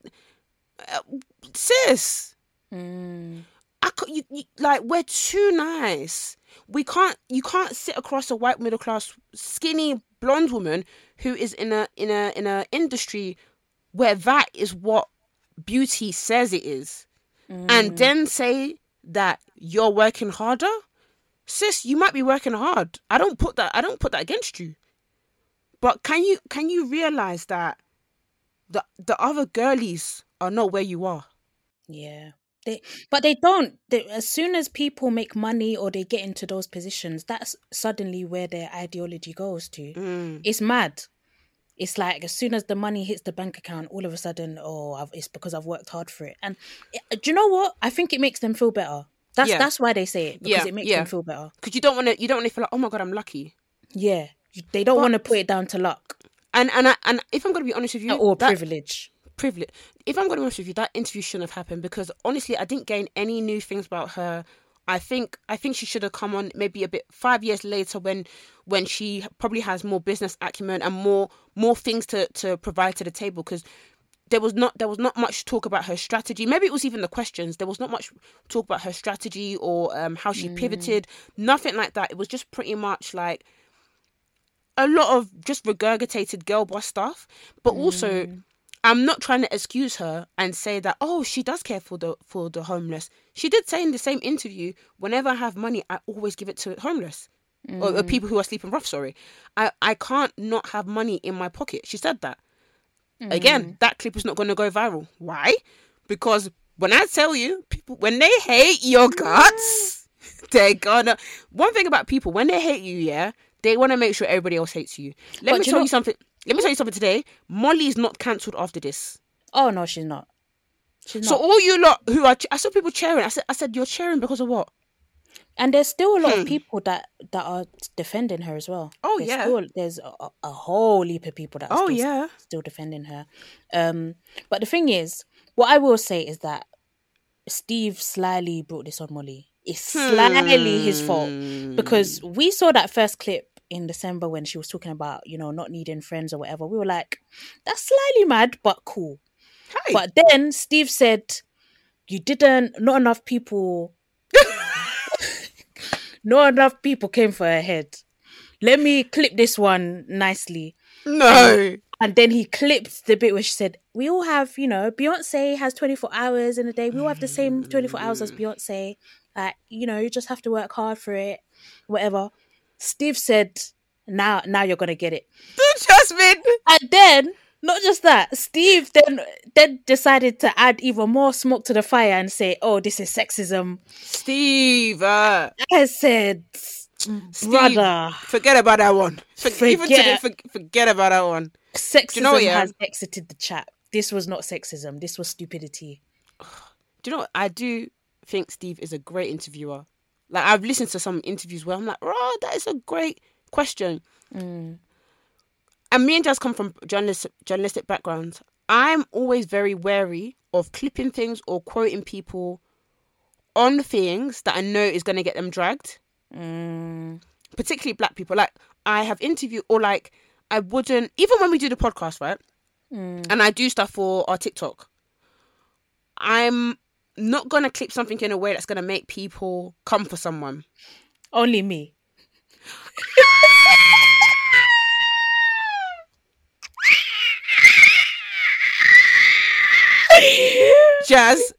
uh, sis, mm. I you, you, like we're too nice. We can't. You can't sit across a white middle class skinny blonde woman who is in a in a in a industry where that is what beauty says it is. Mm. And then say that you're working harder. sis, you might be working hard. I don't put that, I don't put that against you. But can you can you realize that the the other girlies are not where you are? Yeah. They, but they don't. They, as soon as people make money or they get into those positions, that's suddenly where their ideology goes to. Mm. It's mad. It's like as soon as the money hits the bank account, all of a sudden, oh, I've, it's because I've worked hard for it. And it, do you know what? I think it makes them feel better. That's yeah. that's why they say it, because yeah. it makes yeah. them feel better. Because you don't want to. You don't want to feel like, oh my god, I'm lucky. Yeah, they don't want to put it down to luck. And and I, and if I'm gonna be honest with you, or that, privilege, privilege. If I'm gonna be honest with you, that interview shouldn't have happened, because honestly, I didn't gain any new things about her. I think I think she should have come on maybe a bit five years later when when she probably has more business acumen and more more things to to provide to the table, because. There was not there was not much talk about her strategy. Maybe it was even the questions. There was not much talk about her strategy or um, how she mm. pivoted. Nothing like that. It was just pretty much like a lot of just regurgitated girl boss stuff. But mm. also, I'm not trying to excuse her and say that, oh, she does care for the for the homeless. She did say in the same interview, whenever I have money, I always give it to homeless mm. or, or people who are sleeping rough. Sorry, I I can't not have money in my pocket. She said that. Mm. Again, that clip is not going to go viral. Why? Because when I tell you, people, when they hate your guts, they're gonna... One thing about people, when they hate you, yeah, they want to make sure everybody else hates you. Let but me you tell know... you something. Let me tell you something today. Molly's not cancelled after this. Oh, no, she's not. She's not. So all you lot who are... I saw people cheering. I said, I said, you're cheering because of what? And there's still a lot hmm. of people that, that are defending her as well. Oh, there's yeah. Still, there's a, a whole heap of people that are oh, still, yeah. still defending her. Um, but the thing is, what I will say is that Steve slyly brought this on Molly. It's slyly hmm. his fault. Because we saw that first clip in December when she was talking about, you know, not needing friends or whatever. We were like, that's slyly mad, but cool. Hey. But then Steve said, you didn't, not enough people... Not enough people came for her head. Let me clip this one nicely. No. And then he clipped the bit where she said, we all have, you know, Beyonce has twenty-four hours in a day. We all have the same twenty-four hours as Beyonce. Uh, you know, you just have to work hard for it, whatever. Steve said, now now you're going to get it. Jasmine. And then, not just that, Steve then, then decided to add even more smoke to the fire and say, oh, this is sexism. Steve. Uh, I said, Steve, brother. Forget about that one. For- forget, even today, for- forget about that one. Sexism Do you know what, yeah? has exited the chat. This was not sexism. This was stupidity. Do you know what? I do think Steve is a great interviewer. Like, I've listened to some interviews where I'm like, oh, that is a great question. Mm. And me and Jazz come from journalist, journalistic backgrounds. I'm always very wary of clipping things or quoting people on things that I know is going to get them dragged. Mm. Particularly black people. Like, I have interviewed, or like, I wouldn't... Even when we do the podcast, right? Mm. And I do stuff for our TikTok. I'm not going to clip something in a way that's going to make people come for someone. Only me. Jazz,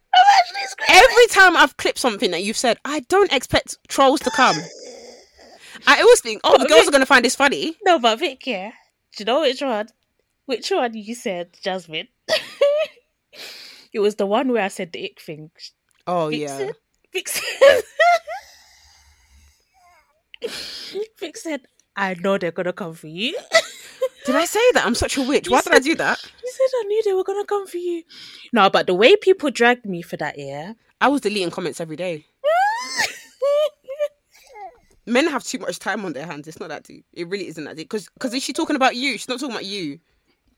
every time I've clipped something that you've said, I don't expect trolls to come. I always think, oh, but the girls Vic, are going to find this funny. No, but Vic, yeah. Do you know which one? Which one you said, Jasmine? It was the one where I said the ick thing. Oh, Vic yeah. Said, Vic said, Vic said, I know they're going to come for you. Did I say that? I'm such a witch. You Why said, did I do that? You said I knew they were going to come for you. No, but the way people dragged me for that, yeah. I was deleting comments every day. Men have too much time on their hands. It's not that deep. It really isn't that deep. Because because is she talking about you? She's not talking about you.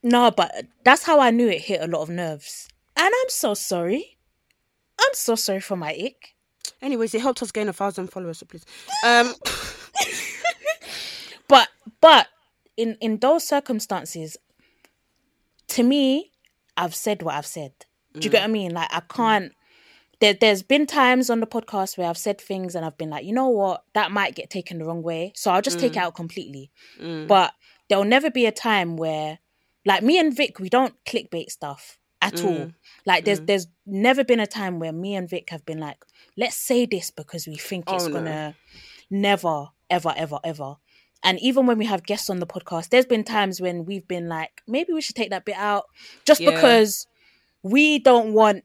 No, but that's how I knew it hit a lot of nerves. And I'm so sorry. I'm so sorry for my ick. Anyways, it helped us gain a thousand followers, so please. Um... but, but... In in those circumstances, to me, I've said what I've said. Do you mm. get what I mean? Like, I can't... There, there's been times on the podcast where I've said things and I've been like, you know what? That might get taken the wrong way. So I'll just mm. take it out completely. Mm. But there'll never be a time where... Like, me and Vic, we don't clickbait stuff at mm. all. Like, there's mm. there's never been a time where me and Vic have been like, let's say this because we think oh, it's no. going to... Never, ever, ever, ever. And even when we have guests on the podcast, there's been times when we've been like, maybe we should take that bit out just yeah. because we don't want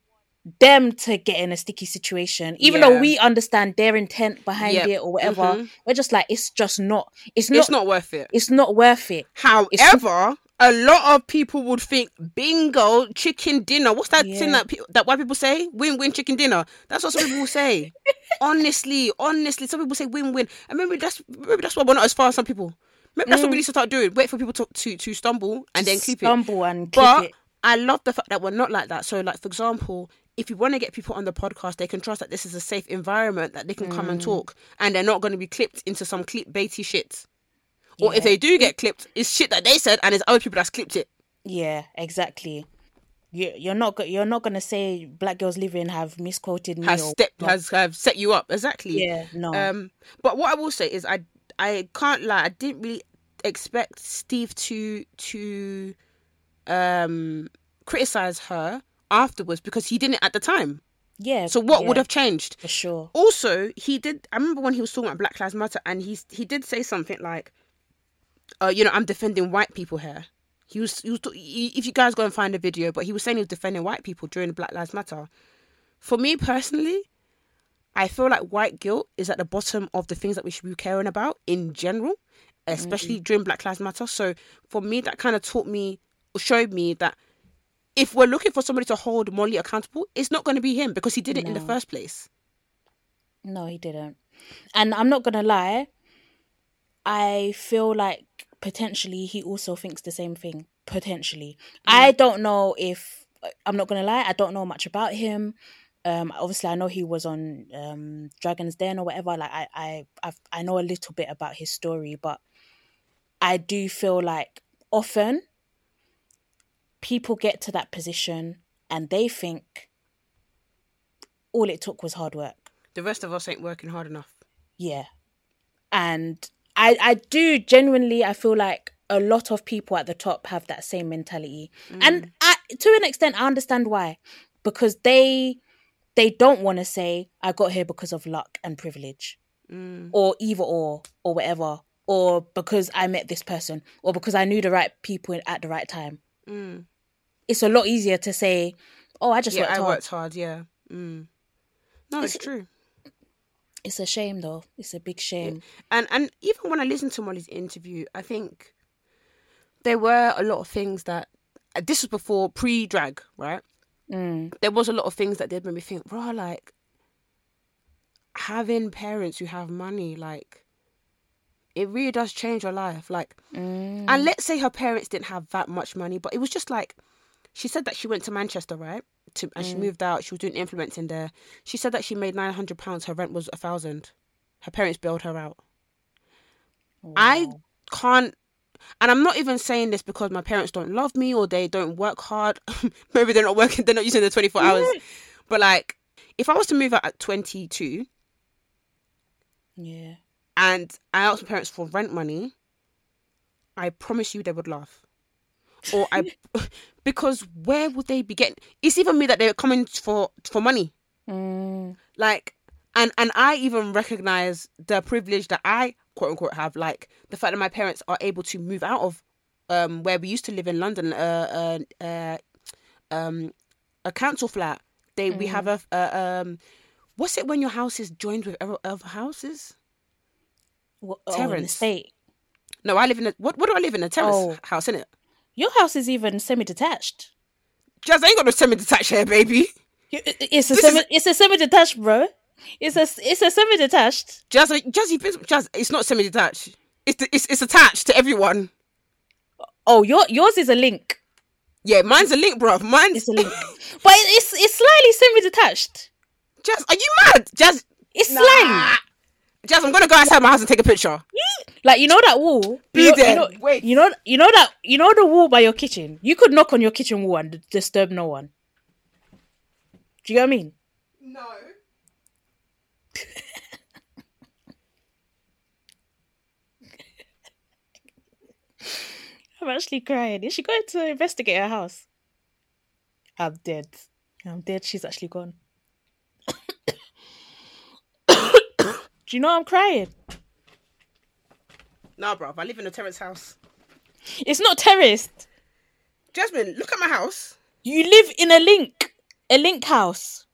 them to get in a sticky situation, even yeah. though we understand their intent behind yep. it or whatever. Mm-hmm. We're just like, it's just not, it's not, it's not worth it. It's not worth it. However, a lot of people would think bingo chicken dinner. What's that yeah. thing that pe- that white people say? Win-win chicken dinner. That's what some people will say. Honestly, honestly, some people say win-win, and maybe that's maybe that's why we're not as far as some people. Maybe that's mm. what we need to start doing. Wait for people to to, to stumble and then keep it. Stumble and keep but it. I love the fact that we're not like that. So, like for example, if you want to get people on the podcast, they can trust that this is a safe environment that they can mm. come and talk, and they're not going to be clipped into some clickbaity shit. Or yeah. if they do get clipped, it's shit that they said, and there's other people that's clipped it. Yeah, exactly. You, you're not you're not gonna say Black Girls Living have misquoted me. Has or, stepped, but... has have set you up exactly. Yeah, no. Um, but what I will say is, I I can't lie. I didn't really expect Steve to to um criticize her afterwards because he didn't at the time. Yeah. So what yeah, would have changed? For sure. Also, he did. I remember when he was talking about Black Lives Matter, and he he did say something like, Uh, you know, I'm defending white people here. He was, he was he, if you guys go and find a video, but he was saying he was defending white people during Black Lives Matter. For me personally, I feel like white guilt is at the bottom of the things that we should be caring about in general, especially mm-hmm. during Black Lives Matter. So for me, that kind of taught me, showed me that if we're looking for somebody to hold Molly accountable, it's not going to be him because he did it no. in the first place. No, he didn't. And I'm not going to lie, I feel like potentially he also thinks the same thing. Potentially. Mm. I don't know if... I'm not going to lie. I don't know much about him. Um, obviously, I know he was on um, Dragon's Den or whatever. Like, I, I, I've, I know a little bit about his story, but I do feel like often people get to that position and they think all it took was hard work. The rest of us ain't working hard enough. Yeah. And... I, I do genuinely, I feel like a lot of people at the top have that same mentality. Mm. And I, to an extent, I understand why. Because they they don't want to say, I got here because of luck and privilege. Mm. Or either or, or whatever. Or because I met this person. Or because I knew the right people at the right time. Mm. It's a lot easier to say, oh, I just yeah, worked I hard. Yeah, I worked hard, yeah. Mm. No, it's, it's true. It's a shame, though. It's a big shame. And and even when I listened to Molly's interview, I think there were a lot of things that... This was before pre-drag, right? Mm. There was a lot of things that did make me think, bro, like, having parents who have money, like, it really does change your life. Like, mm. and let's say her parents didn't have that much money, but it was just like... She said that she went to Manchester, right? To, and mm. she moved out. She was doing influencing there. She said that she made nine hundred pounds. Her rent was one thousand. Her parents bailed her out. Wow. I can't... And I'm not even saying this because my parents don't love me or they don't work hard. Maybe they're not working. They're not using the twenty-four yeah. hours. But, like, if I was to move out at twenty-two... Yeah. And I asked my parents for rent money, I promise you they would laugh. Or I, because where would they be getting? It's even me that they're coming for for money, mm. like, and and I even recognize the privilege that I quote unquote have, like the fact that my parents are able to move out of um where we used to live in London, uh, uh, uh um, a council flat. They mm. we have a, a um, what's it when your house is joined with other houses? What, terrace. Oh, an estate. No, I live in a what? What do I live in? A terrace oh. house, innit? Your house is even semi-detached. Jazz, I ain't got no semi-detached here, baby. It's a semi, is... it's a semi-detached, bro. It's a it's a semi-detached. Jazz, Jazz, Jazz, it's not semi-detached. It's the, it's it's attached to everyone. Oh, your yours is a link. Yeah, mine's a link, bro. Mine's it's a link, but it's it's slightly semi-detached. Jazz, are you mad? Jazz, it's nah. slightly. Jazz, I'm gonna go outside my house and take a picture. Like, you know that wall? Be you know, there. You know, Wait. You know, you know that you know the wall by your kitchen? You could knock on your kitchen wall and disturb no one. Do you get what I mean? No. I'm actually crying. Is she going to investigate her house? I'm dead. I'm dead. She's actually gone. Do you know I'm crying? Nah, bruv, I live in a terraced house. It's not terraced. Jasmine, look at my house. You live in a link. A link house.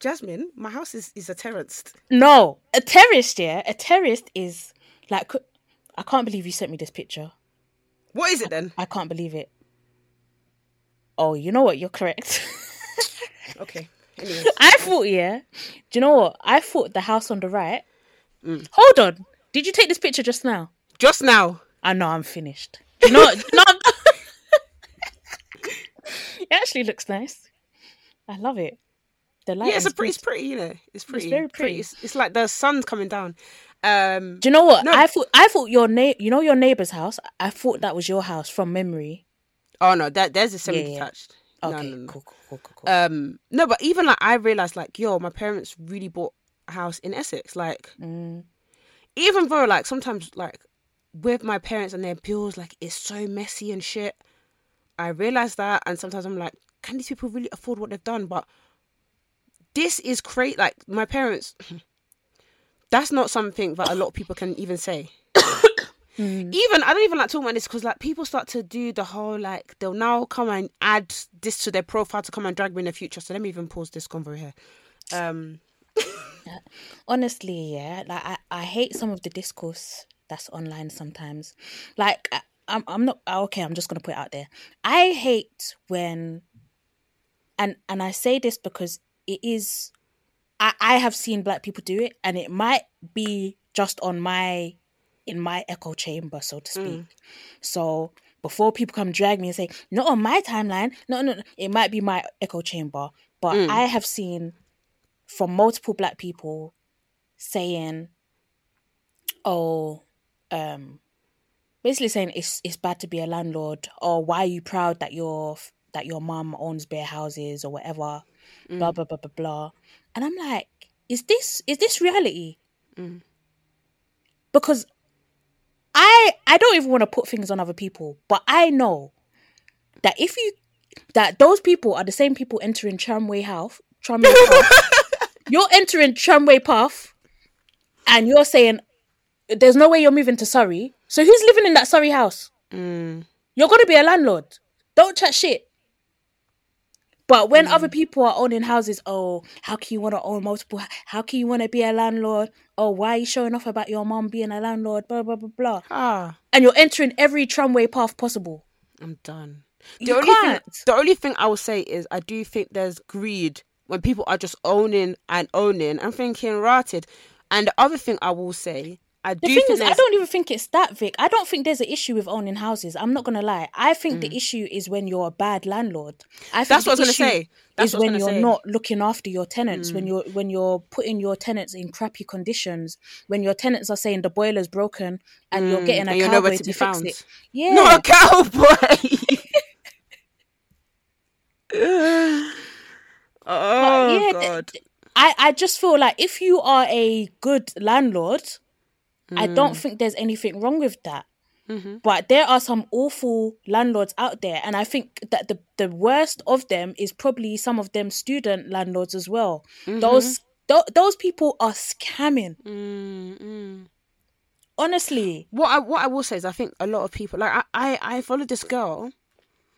Jasmine, my house is, is a terraced. No. A terraced, yeah. A terraced is like... I can't believe you sent me this picture. What is it then? I, I can't believe it. Oh, you know what? You're correct. Okay. Anyways. I thought, yeah. Do you know what? I thought the house on the right... Mm. Hold on. Did you take this picture just now? Just now? I know, I'm finished. Do you know what? No, I'm... It actually looks nice. I love it. The light. Yeah, it's a pretty, it's pretty, you know. It's pretty. It's very pretty. pretty. It's, it's like the sun's coming down. Um, Do you know what? No. I thought I thought your na- you know your neighbour's house? I thought that was your house from memory. Oh no, that there's a semi-detached. Yeah, yeah. Okay, no, no, no. Cool, cool, cool, cool, cool. Um, no, but even like I realised like, yo, my parents really bought a house in Essex. Like mm. even though like sometimes like with my parents and their bills, like it's so messy and shit. I realised that, and sometimes I'm like, can these people really afford what they've done? But this is crazy. Like, my parents, that's not something that a lot of people can even say. mm. Even, I don't even like talking about this because, like, people start to do the whole, like, they'll now come and add this to their profile to come and drag me in the future. So let me even pause this convo here. Um. Honestly, yeah, like, I, I hate some of the discourse that's online sometimes. Like, I, I'm I'm not okay. I'm just gonna put it out there. I hate when, and and I say this because it is, I, I have seen black people do it, and it might be just on my, in my echo chamber, so to speak. Mm. So before people come drag me and say, not on my timeline, no, no, no, it might be my echo chamber, but mm. I have seen from multiple black people saying, oh, um. basically saying it's it's bad to be a landlord, or why are you proud that your that your mum owns bare houses or whatever, mm. blah blah blah blah blah. And I'm like, is this is this reality? Mm. Because I I don't even want to put things on other people, but I know that if you that those people are the same people entering tramway house, tramway path. You're entering tramway path, and you're saying there's no way you're moving to Surrey. So who's living in that Surrey house? Mm. You're going to be a landlord. Don't chat shit. But when mm. other people are owning houses, oh, how can you want to own multiple? How can you want to be a landlord? Oh, why are you showing off about your mum being a landlord? Blah, blah, blah, blah. Ah. And you're entering every tramway path possible. I'm done. The you only can't. Thing, the only thing I will say is I do think there's greed when people are just owning and owning and thinking ratted. And the other thing I will say... I the do thing is, there's... I don't even think it's that, Vic. I don't think there's an issue with owning houses. I'm not going to lie. I think mm. the issue is when you're a bad landlord. I think That's what I was going to say. That's is when you're say. not looking after your tenants, mm. when you're when you're putting your tenants in crappy conditions, when your tenants are saying the boiler's broken and mm. you're getting a and cowboy to, to fix found. it. Yeah. Not a cowboy! Oh, yeah, God. I, I just feel like if you are a good landlord... I don't think there's anything wrong with that. Mm-hmm. But there are some awful landlords out there. And I think that the, the worst of them is probably some of them student landlords as well. Mm-hmm. Those th- those people are scamming. Mm-hmm. Honestly. What I, what I will say is I think a lot of people... Like, I, I, I followed this girl.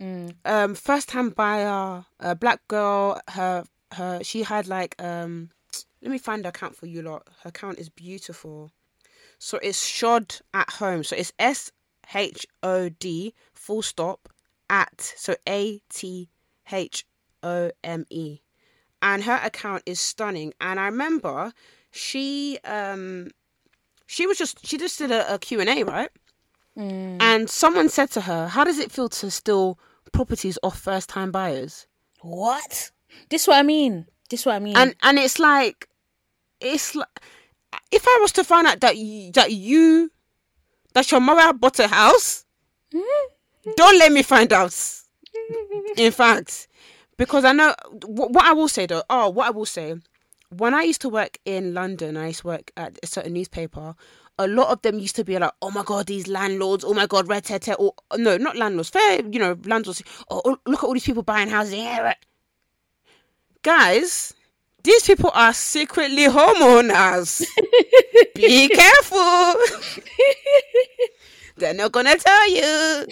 Mm. Um, first-time buyer, a black girl. Her her She had like... um. Let me find her account for you lot. Her account is beautiful. So it's Shod at Home. So it's S H O D full stop at so A T H O M E, and her account is stunning. And I remember she um she was just she just did a, a Q and A, right? Mm. And someone said to her, "How does it feel to steal properties off first time buyers?" What? This is what I mean. This is what I mean. And and it's like it's like. If I was to find out that you, that you, that your mother bought a house, don't let me find out. In fact, because I know what, what I will say though. Oh, what I will say, when I used to work in London, I used to work at a certain newspaper. A lot of them used to be like, "Oh my God, these landlords! Oh my God, red tete!" Or no, not landlords. Fair, you know, landlords. Oh, look at all these people buying houses. Yeah, right. Guys. These people are secretly homeowners. Be careful. They're not gonna tell you.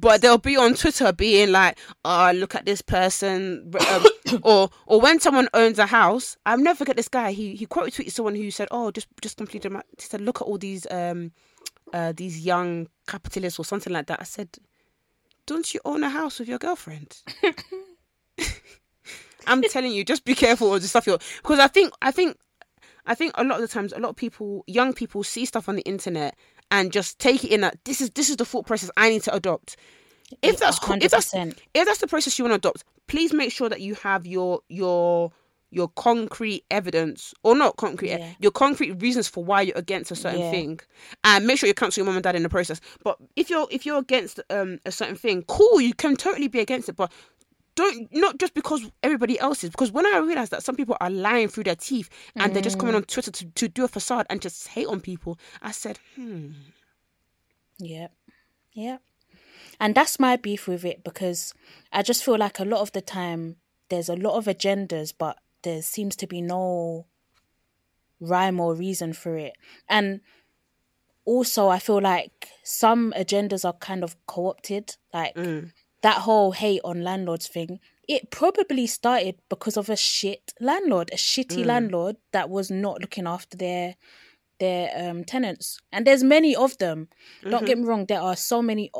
But they'll be on Twitter being like, oh, look at this person. Um, or or when someone owns a house, I'll never forget this guy. He he quote tweeted someone who said, oh, just just completed my... He said, look at all these um uh these young capitalists or something like that. I said, don't you own a house with your girlfriend? I'm telling you, just be careful of the stuff you're... Because I think, I think, I think a lot of the times, a lot of people, young people see stuff on the internet and just take it in that this is this is the thought process I need to adopt. If that's cool, if that's if that's the process you want to adopt, please make sure that you have your your your concrete evidence or not concrete yeah. your concrete reasons for why you're against a certain yeah. thing, and make sure you counsel your mum and dad in the process. But if you're if you're against um, a certain thing, cool, you can totally be against it, but don't not just because everybody else is. Because when I realized that some people are lying through their teeth and mm. they're just coming on Twitter to, to do a facade and just hate on people, I said, hmm. Yeah. Yeah. And that's my beef with it, because I just feel like a lot of the time there's a lot of agendas, but there seems to be no rhyme or reason for it. And also I feel like some agendas are kind of co-opted. Like... Mm. That whole hate on landlords thing, it probably started because of a shit landlord, a shitty mm. landlord that was not looking after their their um, tenants. And there's many of them. Mm-hmm. Don't get me wrong, there are so many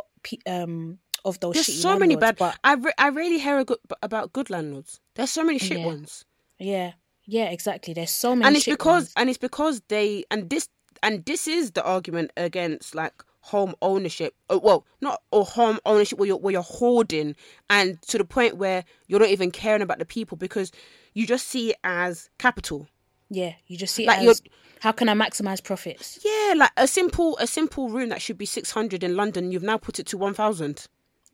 um, of those there's shitty landlords. There's so many bad... But... I, re- I rarely hear a good, about good landlords. There's so many shit yeah. ones. Yeah, yeah, exactly. There's so many and it's shit because, ones. And it's because they... And this, and this is the argument against, like, home ownership, well, not or home ownership where you're, where you're hoarding, and to the point where you're not even caring about the people because you just see it as capital. Yeah, you just see it like as how can I maximize profits? Yeah, like a simple a simple room that should be six hundred in London, you've now put it to one thousand.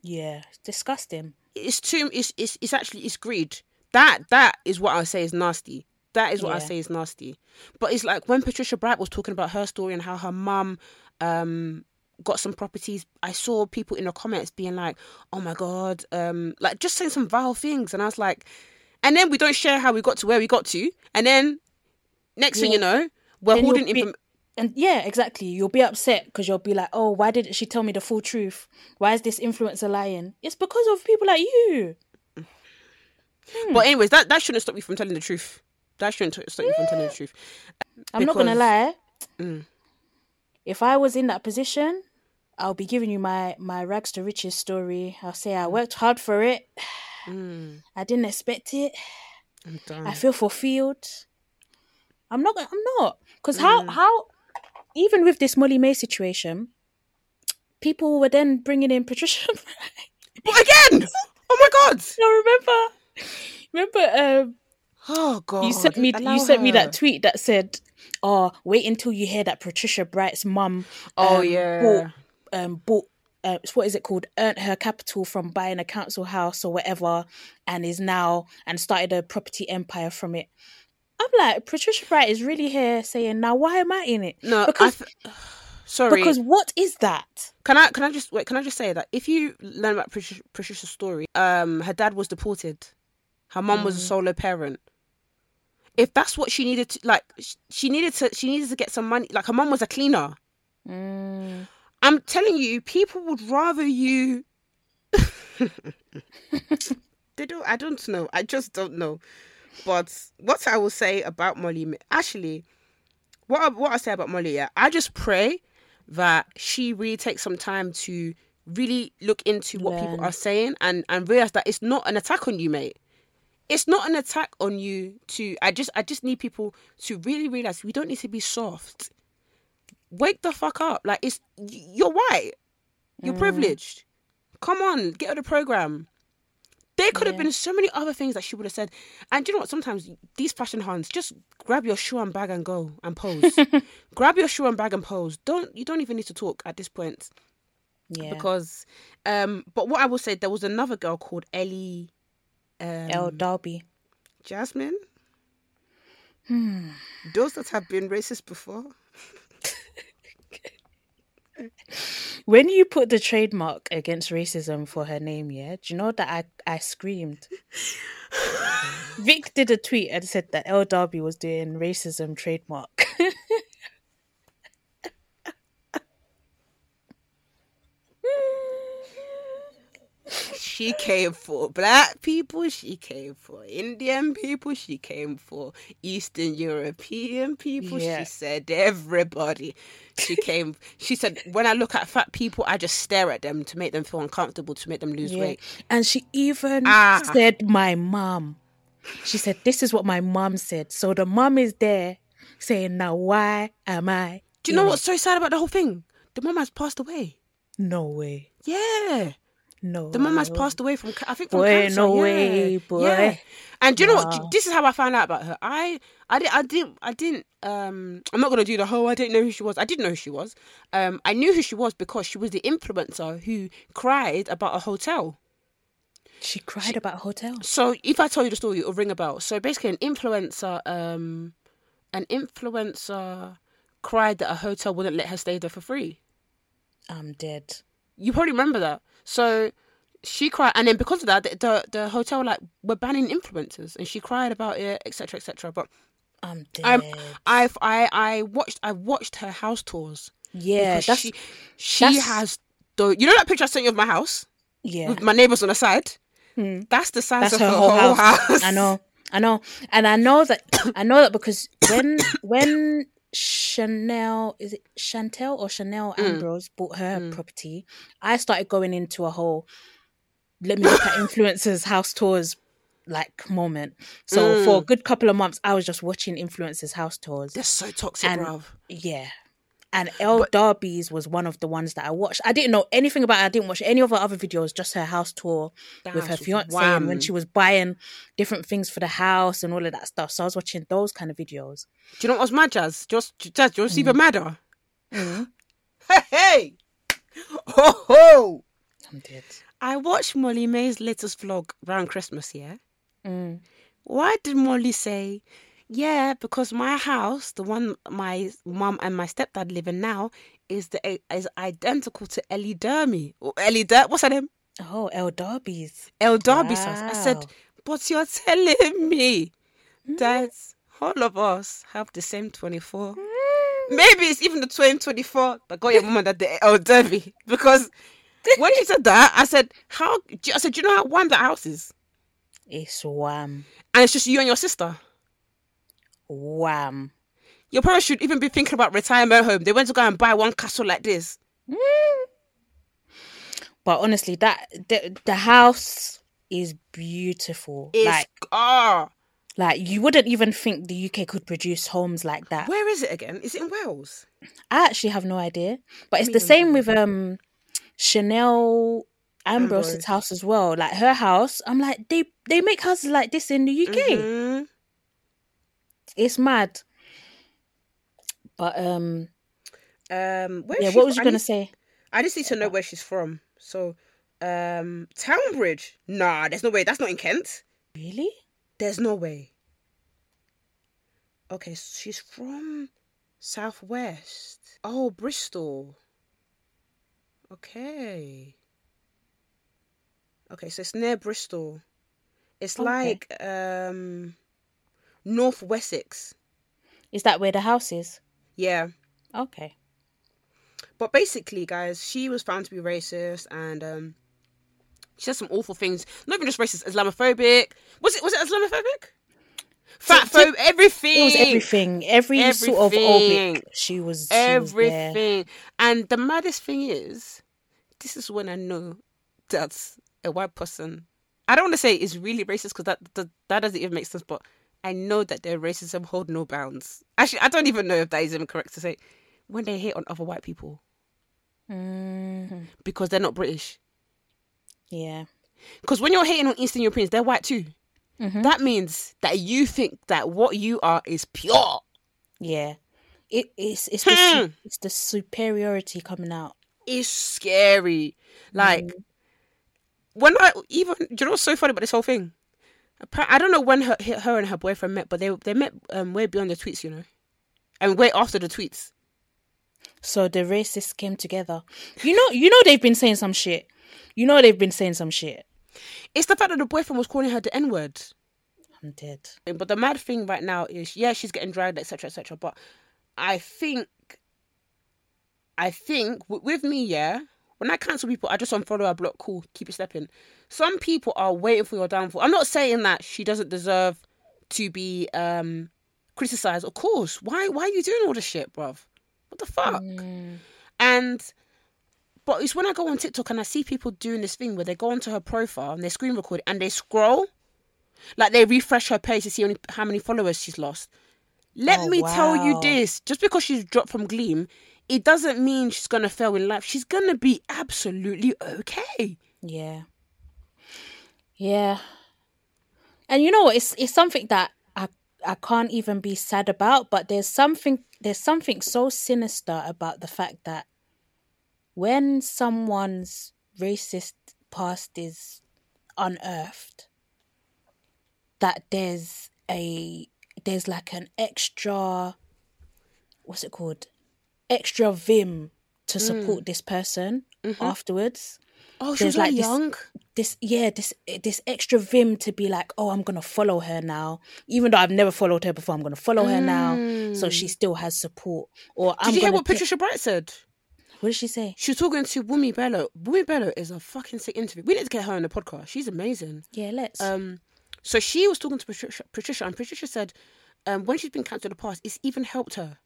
Yeah, it's disgusting. It's too. It's it's it's actually it's greed. That that is what I say is nasty. That is what yeah. I say is nasty. But it's like when Patricia Bright was talking about her story and how her mum. Um, got some properties, I saw people in the comments being like, oh my god, um like just saying some vile things, and I was like, and then we don't share how we got to where we got to, and then next yeah. thing you know we're then holding be, inform- and yeah exactly you'll be upset because you'll be like, oh, why didn't she tell me the full truth? Why is this influencer lying? It's because of people like you. hmm. But anyways, that that shouldn't stop you from telling the truth. That shouldn't stop you yeah. from telling the truth. I'm because, not gonna lie, mm. if I was in that position, I'll be giving you my, my rags to riches story. I'll say I worked hard for it. Mm. I didn't expect it. I'm done. I feel fulfilled. I'm not. I'm not. Because mm. how, how, even with this Molly-Mae situation, people were then bringing in Patricia. But again! Oh my God! I remember. Remember... Um, oh God! You sent me. Allow you sent her. me that tweet that said, "Oh, wait until you hear that Patricia Bright's mum. Oh um, yeah, bought, um, bought. Uh, what is it called? Earned her capital from buying a council house or whatever, and is now and started a property empire from it." I'm like, Patricia Bright is really here saying, "Now, why am I in it?" No, because I th- sorry, because what is that? Can I can I just wait? Can I just say that if you learn about Patricia, Patricia's story, um, her dad was deported. Her mum mm. was a solo parent. If that's what she needed to, like, she needed to, she needed to get some money. Like, her mum was a cleaner. Mm. I'm telling you, people would rather you. They don't. I don't know. I just don't know. But what I will say about Molly, actually, what I, what I say about Molly, yeah, I just pray that she really takes some time to really look into what yeah. people are saying and and realize that it's not an attack on you, mate. It's not an attack on you to... I just I just need people to really realise we don't need to be soft. Wake the fuck up. Like, it's you're white. You're mm. privileged. Come on, get out of the programme. There could yeah. have been so many other things that she would have said. And do you know what? Sometimes these fashion hands, just grab your shoe and bag and go and pose. Grab your shoe and bag and pose. Don't You don't even need to talk at this point. Yeah. Because... um. But what I will say, there was another girl called Ellie... Um, Elle Darby. Jasmine? Hmm. Those that have been racist before. When you put the trademark against racism for her name, yeah, do you know that I, I screamed? Vic did a tweet and said that Elle Darby was doing racism trademark. She came for black people. She came for Indian people. She came for Eastern European people. Yeah. She said everybody. She came. She said, when I look at fat people, I just stare at them to make them feel uncomfortable, to make them lose yeah. weight. And she even ah. said my mom. She said, this is what my mom said. So the mom is there saying, now why am I? Do you know what's so sad about the whole thing? The mom has passed away. No way. Yeah. No. The mum has passed away from, I think, from boy, cancer. No yeah. way, boy. Yeah. And do you no. know what? This is how I found out about her. I, I didn't, I didn't, I didn't. Um, I'm not gonna do the whole. I didn't know who she was. I didn't know who she was. Um, I knew who she was because she was the influencer who cried about a hotel. She cried she, about a hotel. So if I tell you the story, it'll ring a bell. So basically, an influencer, um, an influencer cried that a hotel wouldn't let her stay there for free. I'm dead. You probably remember that. So she cried, and then because of that, the the, the hotel like were banning influencers, and she cried about it, et cetera, et cetera. But I'm dead. I'm, I've I I watched I watched her house tours. Yeah, that's, she she that's... has. The, you know that picture I sent you of my house? Yeah, with my neighbours on the side. Hmm. That's the size that's of her, her whole house. house. I know, I know, and I know that I know that because when when. Chanel, is it Chantel or Chanel Ambrose mm. bought her mm. property, I started going into a whole let me look at influencers house tours like moment. So mm. for a good couple of months I was just watching influencers house tours. They're so toxic, and, bruv. Yeah. And Elle but, Darby's was one of the ones that I watched. I didn't know anything about her. I didn't watch any of her other videos, just her house tour with her fiancé and when she was buying different things for the house and all of that stuff. So I was watching those kind of videos. Do you know what's mad, Jazz? Just, Jazz, do you see even madder? Mm. Hey! Ho ho! I'm dead. I watched Molly May's latest vlog around Christmas, yeah? Mm. Why did Molly say... Yeah, because my house, the one my mum and my stepdad live in now, is the is identical to Elle Darby. Or Elle Darby, what's her name? Oh, Elle Darby's. Elle Darby's wow. house. I said, but you're telling me mm. that all of us have the same twenty-four. Mm. Maybe it's even the same twenty-four that got your mum and dad the Elle Darby. Because when she said that, I said, how? I said, do you know how warm that house is? It's warm. And it's just you and your sister. Wham. Your parents should even be thinking about retirement home. They went to go and buy one castle like this. Mm. But honestly, that the, the house is beautiful. It's, like, ah. like, you wouldn't even think the U K could produce homes like that. Where is it again? Is it in Wales? I actually have no idea. But it's I mean, the same with um Chanel Ambrose's Ambrose. house as well. Like, her house, I'm like, they, they make houses like this in the U K. Mm-hmm. It's mad. But, um... um, where yeah, what was you going to say? I just need to know where she's from. So, um... Townbridge? Nah, there's no way. That's not in Kent. Really? There's no way. Okay, so she's from Southwest. Oh, Bristol. Okay. Okay, so it's near Bristol. It's okay. like, um... North Wessex. Is that where the house is? Yeah. Okay. But basically, guys, she was found to be racist, and um, she said some awful things. Not even just racist, Islamophobic. Was it? Was it Islamophobic? Fatphobe. Everything. It was everything. Every everything. sort of oblique. She was. Everything. She was and the maddest thing is, this is when I know that a white person. I don't want to say it's really racist because that, that that doesn't even make sense, but. I know that their racism hold no bounds. Actually, I don't even know if that is even correct to say. When they hate on other white people. Mm. Because they're not British. Yeah. Because when you're hating on Eastern Europeans, they're white too. Mm-hmm. That means that you think that what you are is pure. Yeah. It, it's, it's, hmm. the, it's the superiority coming out. It's scary. Like, mm. when I even... Do you know what's so funny about this whole thing? I don't know when her, her and her boyfriend met, but they they met um, way beyond the tweets, you know, and way after the tweets. So the racists came together. You know, you know they've been saying some shit. You know they've been saying some shit. It's the fact that the boyfriend was calling her the N word. I'm dead. But the mad thing right now is, yeah, she's getting dragged, et cetera, et cetera. But I think, I think with me, yeah, When I cancel people, I just unfollow, I block, cool, keep it stepping. Some people are waiting for your downfall. I'm not saying that she doesn't deserve to be um, criticised. Of course. Why Why are you doing all this shit, bruv? What the fuck? Mm. And, but it's when I go on TikTok and I see people doing this thing where they go onto her profile and they screen record it and they scroll. Like, they refresh her page to see only how many followers she's lost. Let oh, me wow. tell you this. Just because she's dropped from Gleam, it doesn't mean she's going to fail in life. She's going to be absolutely okay. Yeah. Yeah. And you know what? It's, it's something that I, I can't even be sad about, but there's something, there's something so sinister about the fact that when someone's racist past is unearthed, that there's a, there's like an extra, what's it called? Extra vim to support mm. this person mm-hmm. afterwards. Oh, she's like this, young. This, yeah, this this extra vim to be like, oh, I'm gonna follow her now, even though I've never followed her before. I'm gonna follow mm. her now, so she still has support. Or did I'm you hear what get... Patricia Bright said? What did she say? She was talking to Wumi Bello. Wumi Bello is a fucking sick interview. We need to get her on the podcast. She's amazing. Yeah, let's. Um, so she was talking to Patricia, Patricia and Patricia said, um, when she's been cancelled in the past, it's even helped her.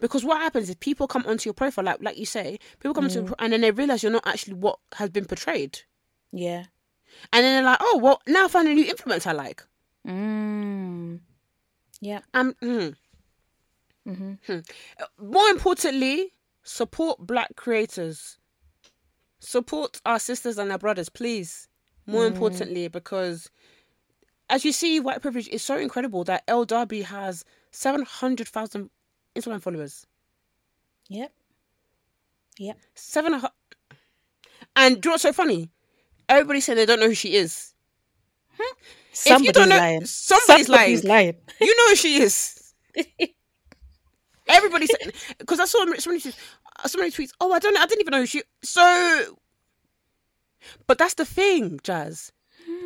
Because what happens is people come onto your profile, like like you say, people come mm. onto and then they realise you're not actually what has been portrayed. Yeah. And then they're like, oh, well, now I find a new influence I like. Mm. Yeah. Um, mm. Mm-hmm. Hmm. More importantly, support Black creators. Support our sisters and our brothers, please. More mm. importantly, because as you see, white privilege is so incredible that Elle Darby has seven hundred thousand... Instagram followers. Yep. Yep. Seven and a half. And do you know what's so funny? Everybody said they don't know who she is. Huh? Somebody's if you don't know, lying. Somebody's, somebody's lying. lying. You know who she is. Everybody said, because I saw so many, so many tweets, oh, I don't know, I didn't even know who she, so, but that's the thing, Jazz.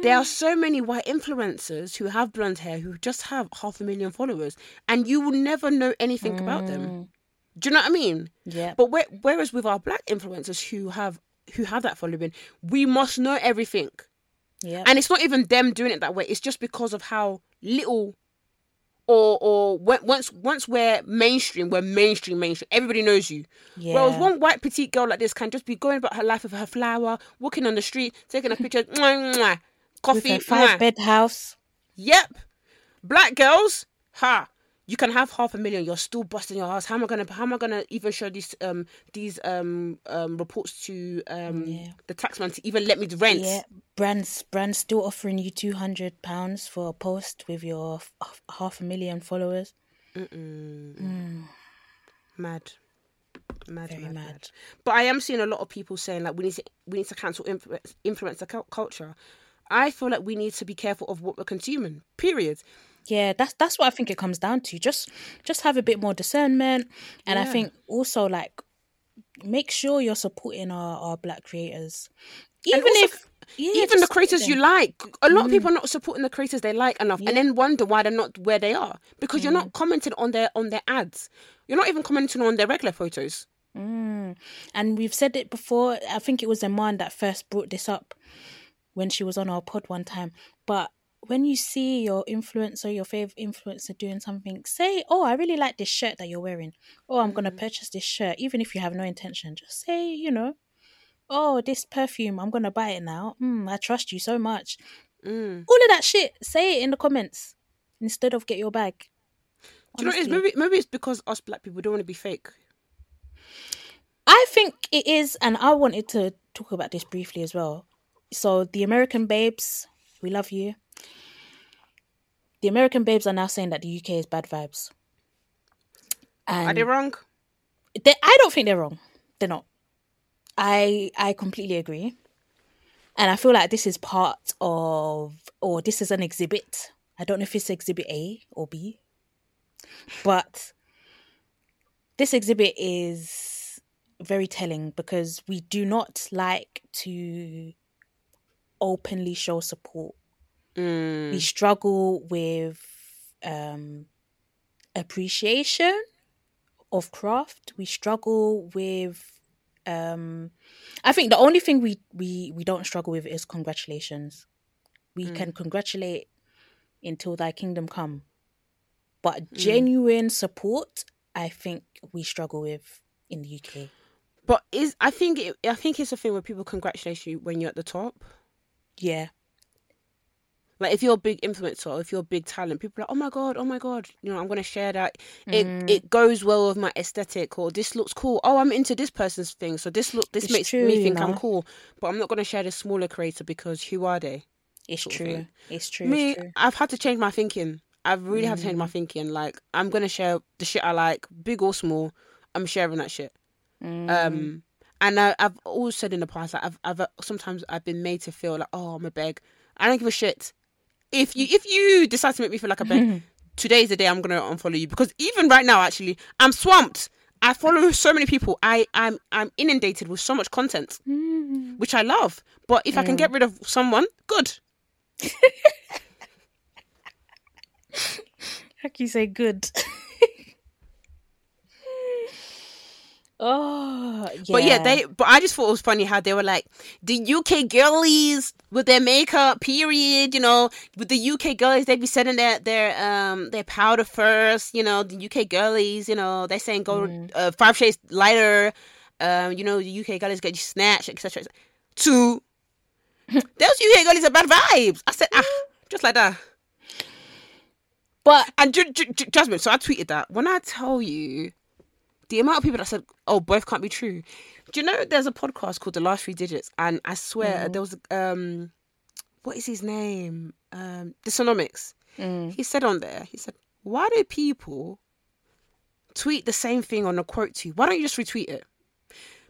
There are so many white influencers who have blonde hair who just have half a million followers and you will never know anything mm. about them. Do you know what I mean? Yeah. But where, whereas with our Black influencers who have who have that following, we must know everything. Yeah. And it's not even them doing it that way. It's just because of how little or or once once we're mainstream, we're mainstream, mainstream. Everybody knows you. Yeah. Whereas one white petite girl like this can just be going about her life with her flower, walking on the street, taking a picture, mwah, mwah. Coffee, five bed house. Yep. Black girls, ha. You can have half a million. You're still busting your ass. How am I gonna? How am I gonna even show these um these um um reports to um yeah. the taxman to even let me rent? Yeah. Brands brands still offering you two hundred pounds for a post with your f- half a million followers. Mm-mm. Mm. Mad. Mad, Very mad, mad. mad. But I am seeing a lot of people saying like we need to we need to cancel influence influencer culture. I feel like we need to be careful of what we're consuming, period. Yeah, that's that's what I think it comes down to. Just just have a bit more discernment. And yeah. I think also, like, make sure you're supporting our, our Black creators. Even also, if... Yeah, even the creators you like. A lot mm. of people are not supporting the creators they like enough yeah. and then wonder why they're not where they are. Because mm. you're not commenting on their on their ads. You're not even commenting on their regular photos. Mm. And we've said it before. I think it was Iman that first brought this up when she was on our pod one time. But when you see your influencer, your fave influencer doing something, say, oh, I really like this shirt that you're wearing. Oh, I'm mm. going to purchase this shirt. Even if you have no intention, just say, you know, oh, this perfume, I'm going to buy it now. Mm, I trust you so much. Mm. All of that shit, say it in the comments instead of get your bag. Do you know what it is? Maybe, maybe it's because us Black people don't want to be fake. I think it is, and I wanted to talk about this briefly as well. So the American babes, we love you. The American babes are now saying that the U K is bad vibes. And are they wrong? They, I don't think they're wrong. They're not. I I completely agree. And I feel like this is part of, or this is an exhibit. I don't know if it's exhibit A or B. But this exhibit is very telling because we do not like to openly show support. Mm. We struggle with um, appreciation of craft. We struggle with Um, I think the only thing we, we, we don't struggle with is congratulations. We mm. can congratulate until thy kingdom come. But genuine mm. support, I think we struggle with in the U K. But is I think it, I think it's a thing where people congratulate you when you're at the top. Yeah. Like if you're a big influencer, if you're a big talent, people are like, oh my God, oh my God, you know, I'm going to share that. Mm. It it goes well with my aesthetic, or this looks cool. Oh, I'm into this person's thing. So this look this it's makes true, me think know? I'm cool. But I'm not going to share this smaller creator because who are they? It's true. It's true. Me, it's true. I've had to change my thinking. I really mm. have to change my thinking. Like I'm going to share the shit I like, big or small. I'm sharing that shit. Mm. Um, and I, I've always said in the past, like I've, I've sometimes I've been made to feel like, oh, I'm a beg. I don't give a shit. If you if you decide to make me feel like a beg, today's the day I'm gonna unfollow you, because even right now, actually, I'm swamped. I follow so many people. I I'm I'm inundated with so much content, mm. which I love. But if mm. I can get rid of someone, good. How can you say good? Oh, yeah. But yeah, they. But I just thought it was funny how they were like, the U K girlies with their makeup, period, you know, with the U K girlies, they'd be setting their, their, um, their powder first, you know, the U K girlies, you know, they're saying go mm. uh, five shades lighter, um, you know, the U K girlies get you snatched, et cetera. Two, those U K girlies are bad vibes. I said, ah, just like that. But, and J- J- J- Jasmine, so I tweeted that. When I tell you, the amount of people that said, oh, both can't be true. Do you know there's a podcast called The Last Three Digits? And I swear mm. there was, um, what is his name? Um, Dysonomics. Mm. He said on there, he said, why do people tweet the same thing on a quote to you? Why don't you just retweet it?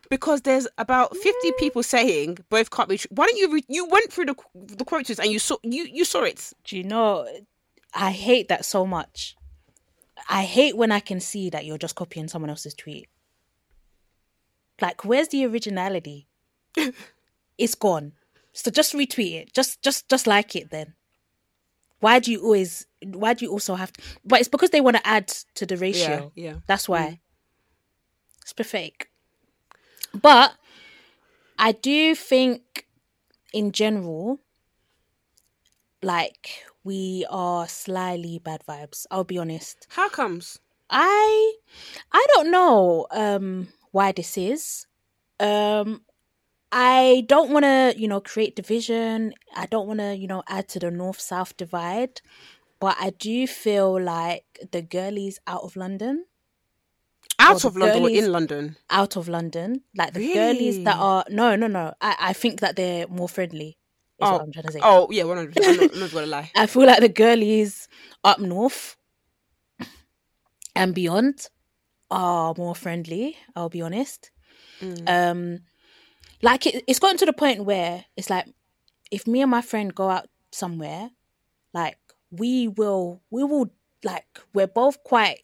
Because there's about fifty mm. people saying both can't be true. Why don't you, re- you went through the the quotes and you saw, you, you saw it. Do you know, I hate that so much. I hate when I can see that you're just copying someone else's tweet. Like, where's the originality? It's gone. So just retweet it. Just, just, just like it then. Why do you always? Why do you also have to? But it's because they want to add to the ratio. Yeah, yeah. That's why. Mm. It's pathetic. But I do think, in general, like, we are slyly bad vibes. I'll be honest. How comes? I I don't know um, why this is. Um, I don't want to, you know, create division. I don't want to, you know, add to the north-south divide. But I do feel like the girlies out of London. Out of London or in London? Out of London. Like the really? girlies that are... No, no, no. I, I think that they're more friendly. Is oh, what I'm trying to say. Oh, yeah, well, I'm not, not going to lie. I feel like the girlies up north and beyond are more friendly, I'll be honest. Mm. Um, like, it, it's gotten to the point where it's like, if me and my friend go out somewhere, like, we will, we will, like, we're both quite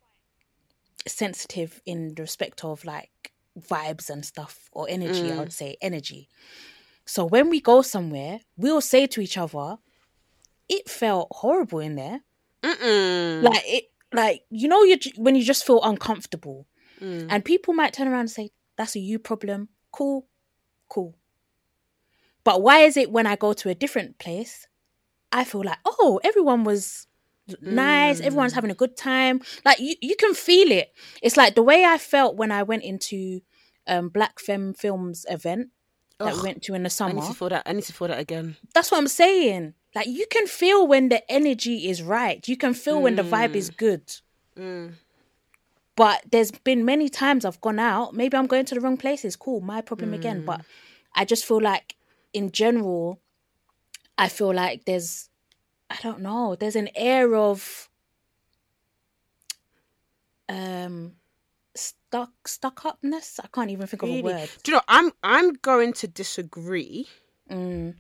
sensitive in the respect of, like, vibes and stuff, or energy, mm. I would say, energy. So when we go somewhere, we'll say to each other, "It felt horrible in there." Mm-mm. Like it, like you know, you when you just feel uncomfortable, mm. and people might turn around and say, "That's a you problem." Cool, cool. But why is it when I go to a different place, I feel like, oh, everyone was nice, mm. everyone's having a good time. Like you, you can feel it. It's like the way I felt when I went into um, Black Femme Films event. That Ugh, we went to in the summer. I need to feel that. I need to feel that again. That's what I'm saying. Like you can feel when the energy is right. You can feel mm. when the vibe is good. Mm. But there's been many times I've gone out. Maybe I'm going to the wrong places. Cool, my problem mm. again. But I just feel like, in general, I feel like there's, I don't know, there's an air of, um. Stuck, stuck upness. I can't even think really? of a word. Do you know? I'm, I'm going to disagree. Mm.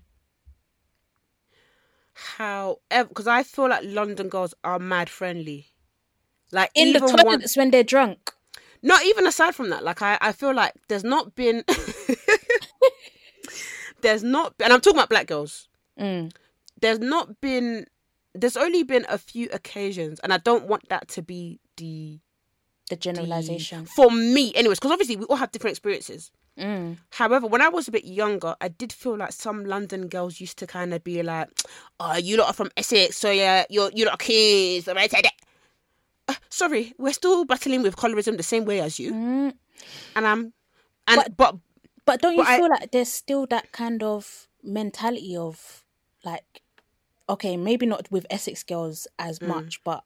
However, because I feel like London girls are mad friendly, like in the toilets one, when they're drunk. Not even aside from that. Like I, I feel like there's not been, there's not, and I'm talking about black girls. Mm. There's not been. There's only been a few occasions, and I don't want that to be the The generalization. Deep. For me, anyways, because obviously we all have different experiences. Mm. However, when I was a bit younger, I did feel like some London girls used to kind of be like, oh, you lot are from Essex, so yeah, you're, you lot are kids. Uh, sorry, we're still battling with colorism the same way as you. Mm. And I'm... And, but, but, but don't you but feel I, like there's still that kind of mentality of like, okay, maybe not with Essex girls as mm. much, but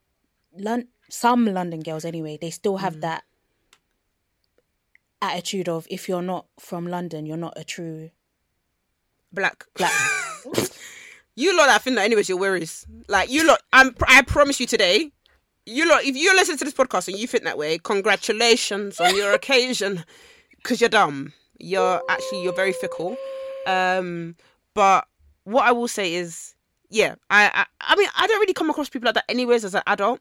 Lon- some London girls anyway, they still have mm. that attitude of if you're not from London, you're not a true black black. You lot, I think that anyways, your worries. Like you lot, I'm, I promise you today, you lot, if you listen to this podcast and you think that way, congratulations on your occasion, because you're dumb. You're actually you're very fickle. Um, but what I will say is, yeah, I, I, I mean, I don't really come across people like that anyways as an adult.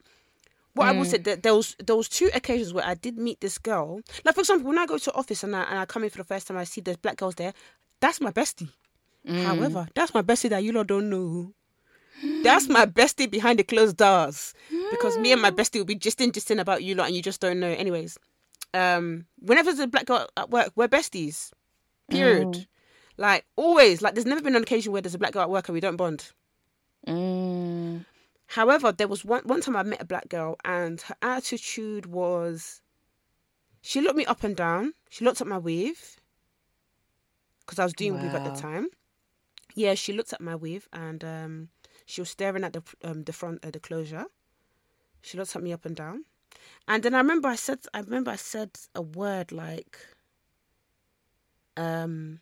What mm. I will say, that there was there was two occasions where I did meet this girl. Like, for example, when I go to office and I, and I come in for the first time, I see there's black girls there. That's my bestie. Mm. However, that's my bestie that you lot don't know. That's my bestie behind the closed doors. Mm. Because me and my bestie will be gisting, gisting about you lot and you just don't know. Anyways, um, whenever there's a black girl at work, we're besties. Period. Mm. Like, always. Like, there's never been an occasion where there's a black girl at work and we don't bond. Mm. However, there was one one time I met a black girl and her attitude was, she looked me up and down. She looked at my weave because I was doing wow. weave at the time. Yeah, she looked at my weave and um, she was staring at the um, the front of the closure. She looked at me up and down, and then I remember I said I remember I said a word like, um,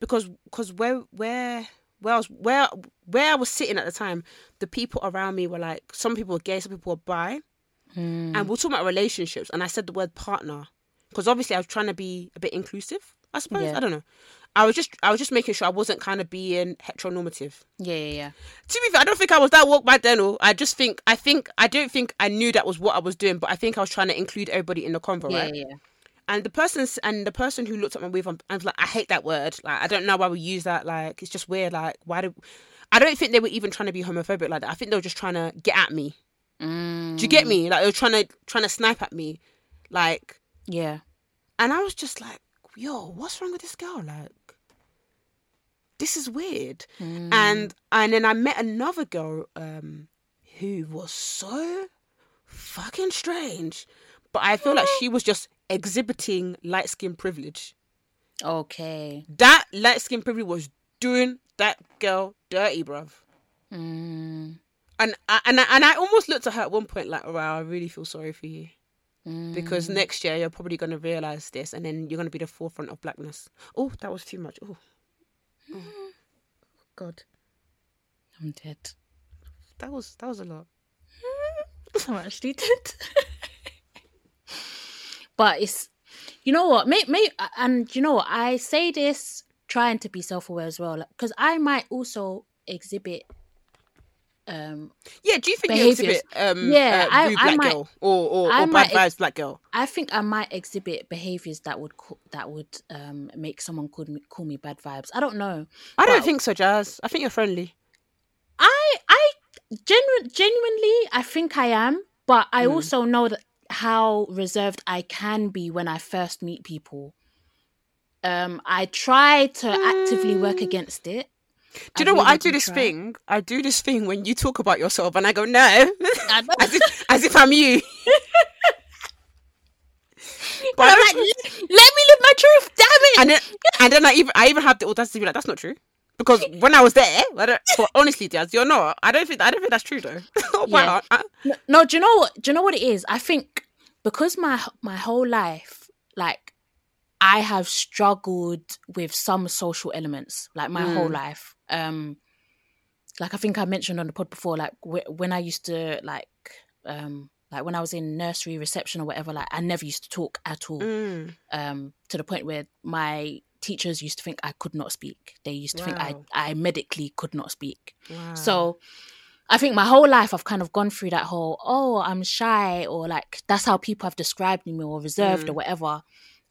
because because where where. Where I, was, where, where I was sitting at the time, the people around me were like, some people were gay, some people were bi. Mm. And we were talking about relationships. And I said the word partner. Because obviously I was trying to be a bit inclusive, I suppose. Yeah. I don't know. I was just I was just making sure I wasn't kind of being heteronormative. Yeah, yeah, yeah. To be fair, I don't think I was that woke back then. I just think, I think, I don't think I knew that was what I was doing. But I think I was trying to include everybody in the convo, yeah, right? Yeah, yeah. And the person and the person who looked at my wave, I was like, I hate that word. Like, I don't know why we use that. Like, it's just weird. Like, why do? I don't think they were even trying to be homophobic like that. I think they were just trying to get at me. Mm. Do you get me? Like, they were trying to trying to snipe at me. Like, yeah. And I was just like, yo, what's wrong with this girl? Like, this is weird. Mm. And and then I met another girl um, who was so fucking strange. But I feel like she was just exhibiting light skin privilege. Okay. That light skin privilege was doing that girl dirty, bruv. Mm. And I, and I, and I almost looked at her at one point like, "Wow, right, I really feel sorry for you, mm. because next year you're probably going to realize this, and then you're going to be the forefront of blackness." Oh, that was too much. Oh, mm. oh. God, I'm dead. That was that was a lot. I'm actually dead. But it's, you know what, may, may, and you know what, I say this trying to be self-aware as well, because like, I might also exhibit um, yeah, do you think behaviors. You exhibit um, yeah, uh, I, black I might, girl or, or, or bad vibes black girl? I think I might exhibit behaviours that would that would um, make someone call me, call me bad vibes. I don't know. I don't think so, Jazz. I think you're friendly. I, I genu- genuinely, I think I am, but I mm. also know that how reserved I can be when I first meet people. Um, I try to actively work against it. Do you I know really what? I do, do this try. thing. I do this thing when you talk about yourself and I go, no. as, if, as if I'm you. But I'm like, let me live my truth, damn it. And then, and then I even I even have the audacity to be like, that's not true. Because when I was there, I don't, well, honestly, Daz, you're not. I don't think I don't think that's true though. Oh, wow. Yeah. No, no, do you know what? Do you know what it is? I think because my my whole life, like, I have struggled with some social elements, like my mm. whole life. Um, like I think I mentioned on the pod before, like wh- when I used to like, um, like when I was in nursery reception or whatever, like I never used to talk at all. Mm. Um, to the point where my teachers used to think I could not speak. They used to wow. think I, I medically could not speak. Wow. So I think my whole life I've kind of gone through that whole, oh, I'm shy, or like that's how people have described me, or reserved mm. or whatever.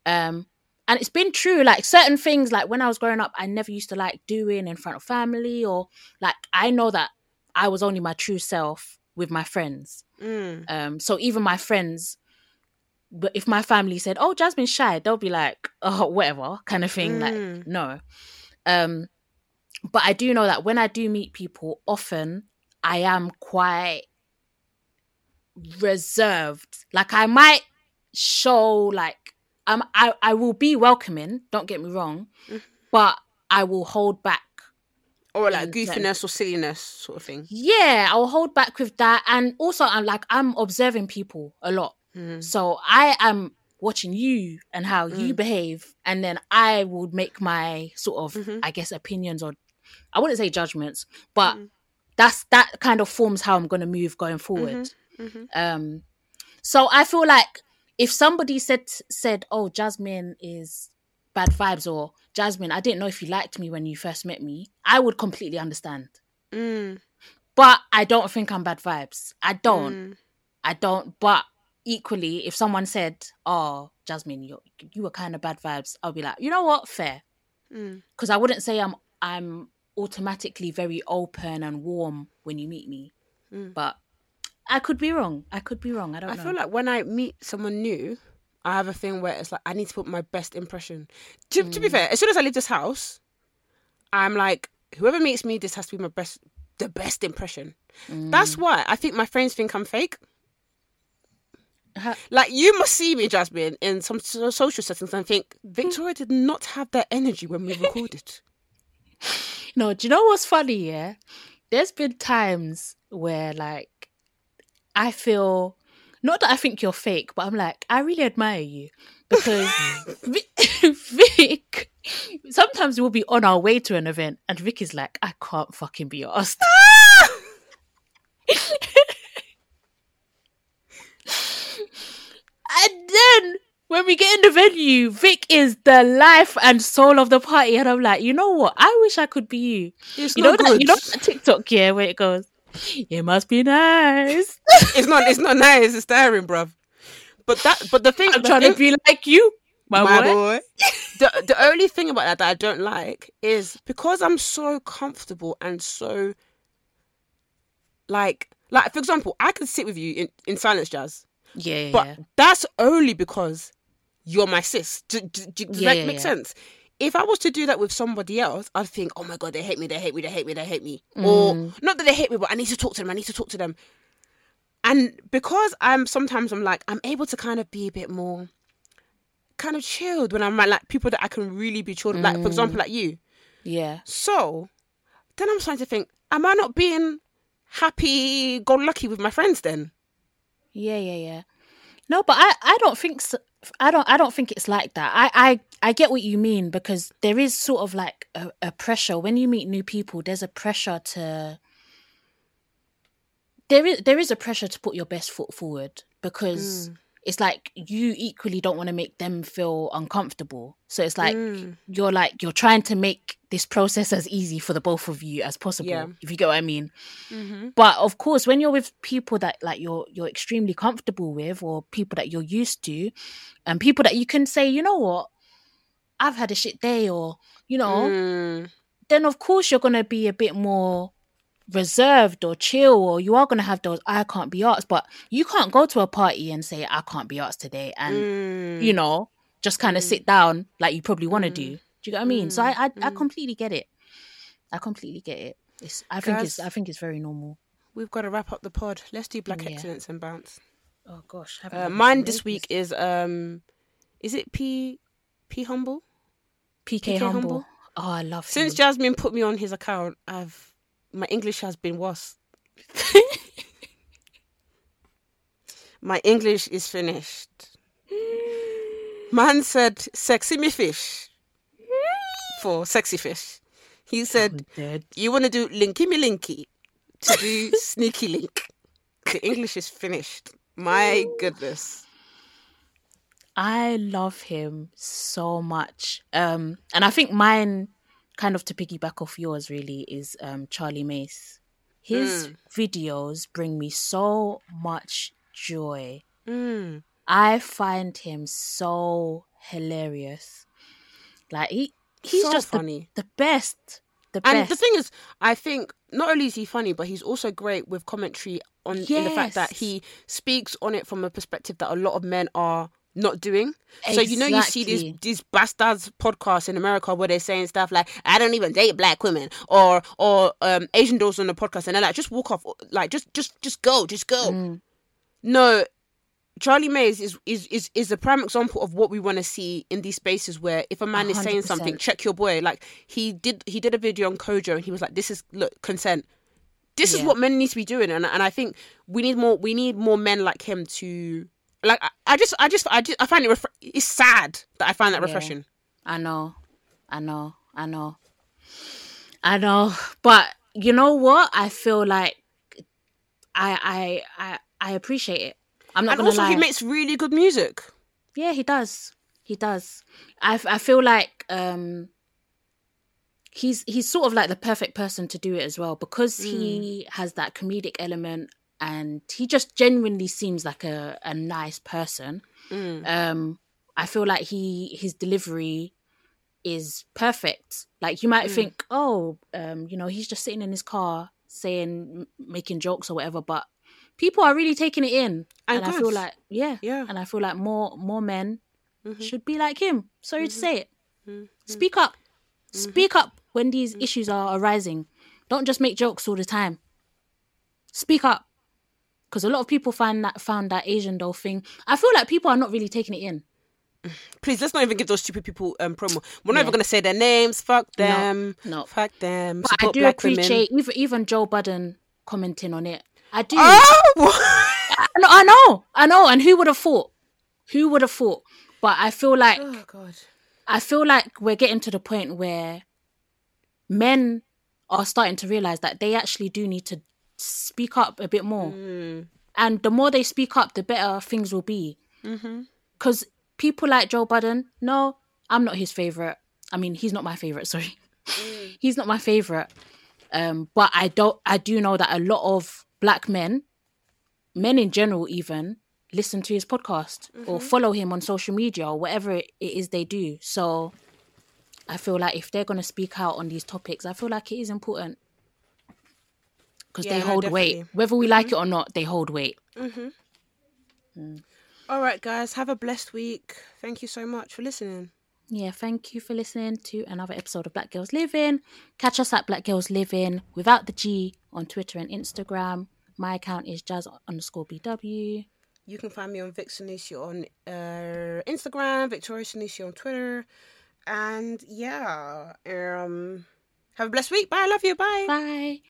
Um, and it's been true. Like certain things, like when I was growing up, I never used to like doing in front of family, or like I know that I was only my true self with my friends. Mm. Um, so even my friends But if my family said, oh, Jasmine's shy, they'll be like, oh, whatever kind of thing. Mm. Like, no. Um, but I do know that when I do meet people, often I am quite reserved. Like I might show like, um, I, I will be welcoming, don't get me wrong, mm. but I will hold back. Or like goofiness or silliness sort of thing. Yeah, I'll hold back with that. And also I'm like, I'm observing people a lot. Mm. So I am watching you and how mm. you behave, and then I would make my sort of, mm-hmm. I guess, opinions, or I wouldn't say judgments, but mm. that's that kind of forms how I'm going to move going forward. Mm-hmm. Mm-hmm. Um, so I feel like if somebody said said, oh, Jasmine is bad vibes, or Jasmine, I didn't know if you liked me when you first met me, I would completely understand. Mm. But I don't think I'm bad vibes. I don't. Mm. I don't. But equally, if someone said, oh, Jasmine, you you were kind of bad vibes, I'll be like, you know what? Fair. Because mm. I wouldn't say I'm I'm automatically very open and warm when you meet me. Mm. But I could be wrong. I could be wrong. I don't I know. I feel like when I meet someone new, I have a thing where it's like, I need to put my best impression. To, mm. to be fair, as soon as I leave this house, I'm like, whoever meets me, this has to be my best, the best impression. Mm. That's why I think my friends think I'm fake. How? Like, you must see me, Jasmine, in some social settings and think, Victoria did not have that energy when we recorded. No, do you know what's funny, yeah? There's been times where, like, I feel... Not that I think you're fake, but I'm like, I really admire you. Because Vic, sometimes we'll be on our way to an event and Vic is like, I can't fucking be arsed. And then when we get in the venue, Vic is the life and soul of the party. And I'm like, you know what? I wish I could be you. It's you, know that, you know that TikTok here where it goes, it must be nice. It's not. It's not nice. It's tiring, bruv. But that. But the thing. I'm trying if, to be like you, my, my boy. boy. the The only thing about that that I don't like is because I'm so comfortable and so. Like, like for example, I could sit with you in, in silence, Jazz. Yeah. But yeah. That's only because you're my sis. Do, do, do, does yeah, that yeah, make yeah. sense? If I was to do that with somebody else, I'd think, oh my God, they hate me, they hate me, they hate me, they hate me. Mm. Or not that they hate me, but I need to talk to them, I need to talk to them. And because I'm sometimes I'm like, I'm able to kind of be a bit more kind of chilled when I'm like people that I can really be chilled with, mm. like for example, like you. Yeah. So then I'm starting to think, am I not being happy, go lucky with my friends then? Yeah, yeah, yeah. No, but I, I don't think so. I don't I don't think it's like that. I, I, I get what you mean, because there is sort of like a, a pressure. When you meet new people, there's a pressure to... There is there is a pressure to put your best foot forward, because mm. it's like you equally don't want to make them feel uncomfortable. So it's like mm. you're like you're trying to make this process as easy for the both of you as possible, yeah. if you get what I mean. Mm-hmm. But of course, when you're with people that like you're you're extremely comfortable with, or people that you're used to, and people that you can say, you know what, I've had a shit day, or you know, mm. then of course you're gonna be a bit more reserved or chill, or you are going to have those I can't be arsed. But you can't go to a party and say I can't be arsed today and mm. you know just kind of mm. sit down like you probably want to mm. do do you get what I mean? mm. so I I, mm. I completely get it I completely get it it's I Guys, think it's I think it's very normal. We've got to wrap up the pod. Let's do Black yeah. Excellence and bounce. Oh gosh, uh, mine this week is um is it P P Humble P K, P K Humble. Humble oh I love since him. Jasmine put me on his account, I've My English has been worse. My English is finished. Man said, sexy me fish. For sexy fish. He said, you want to do linky me linky to do sneaky link. The English is finished. My goodness. I love him so much. Um, and I think mine... kind of to piggyback off yours really is um Charlie Mace. His mm. videos bring me so much joy. mm. I find him so hilarious. Like he he's so just funny. The, the best the and best. The thing is, I think not only is he funny, but he's also great with commentary on yes. in the fact that he speaks on it from a perspective that a lot of men are not doing. Exactly. So, you know, you see these these bastards podcasts in America where they're saying stuff like, I don't even date black women, or or um, Asian girls on the podcast, and they're like, just walk off, like, just just just go, just go. Mm. No, Charlie Mays is, is is is a prime example of what we want to see in these spaces where if a man one hundred percent is saying something, check your boy. Like, he did he did a video on Kojo and he was like, this is, look, consent. This yeah. is what men need to be doing. And and I think we need more we need more men like him to... Like, I, I just, I just, I just, I find it, ref- it's sad that I find that refreshing. Yeah. I know, I know, I know, I know. But you know what? I feel like I, I, I, I appreciate it. I'm not and gonna also lie. He makes really good music. Yeah, he does. He does. I, I feel like, um, he's, he's sort of like the perfect person to do it as well, because mm. he has that comedic element. And he just genuinely seems like a, a nice person. Mm. Um, I feel like he his delivery is perfect. Like, you might mm. think, oh, um, you know, he's just sitting in his car saying, making jokes or whatever. But people are really taking it in. I and guess. I feel like, yeah. yeah. And I feel like more more men mm-hmm. should be like him. Sorry mm-hmm. to say it. Mm-hmm. Speak up. Mm-hmm. Speak up when these mm-hmm. issues are arising. Don't just make jokes all the time. Speak up. Because a lot of people find that found that Asian doll thing. I feel like people are not really taking it in. Please, let's not even give those stupid people um, promo. We're not yeah. even going to say their names. Fuck them. No, no. Fuck them. But support I do appreciate even, even Joel Budden commenting on it. I do. Oh! I, I know. I know. And who would have thought? Who would have thought? But I feel like... Oh, God. I feel like we're getting to the point where men are starting to realise that they actually do need to speak up a bit more, mm. and the more they speak up, the better things will be, because mm-hmm. people like Joel Budden, no I'm not his favourite I mean he's not my favourite sorry mm. he's not my favourite um, but I don't I do know that a lot of black men men in general even listen to his podcast mm-hmm. or follow him on social media or whatever it is they do. So I feel like if they're going to speak out on these topics, I feel like it is important. Because yeah, they hold no, weight. Whether we mm-hmm. like it or not, they hold weight. Mm-hmm. Mm. All right, guys. Have a blessed week. Thank you so much for listening. Yeah, thank you for listening to another episode of Black Girls Living. Catch us at Black Girls Living without the G on Twitter and Instagram. My account is jazz underscore BW. You can find me on Vic Sinisi on uh, Instagram, Victoria Sinisi on Twitter. And yeah, um, have a blessed week. Bye. I love you. Bye. Bye.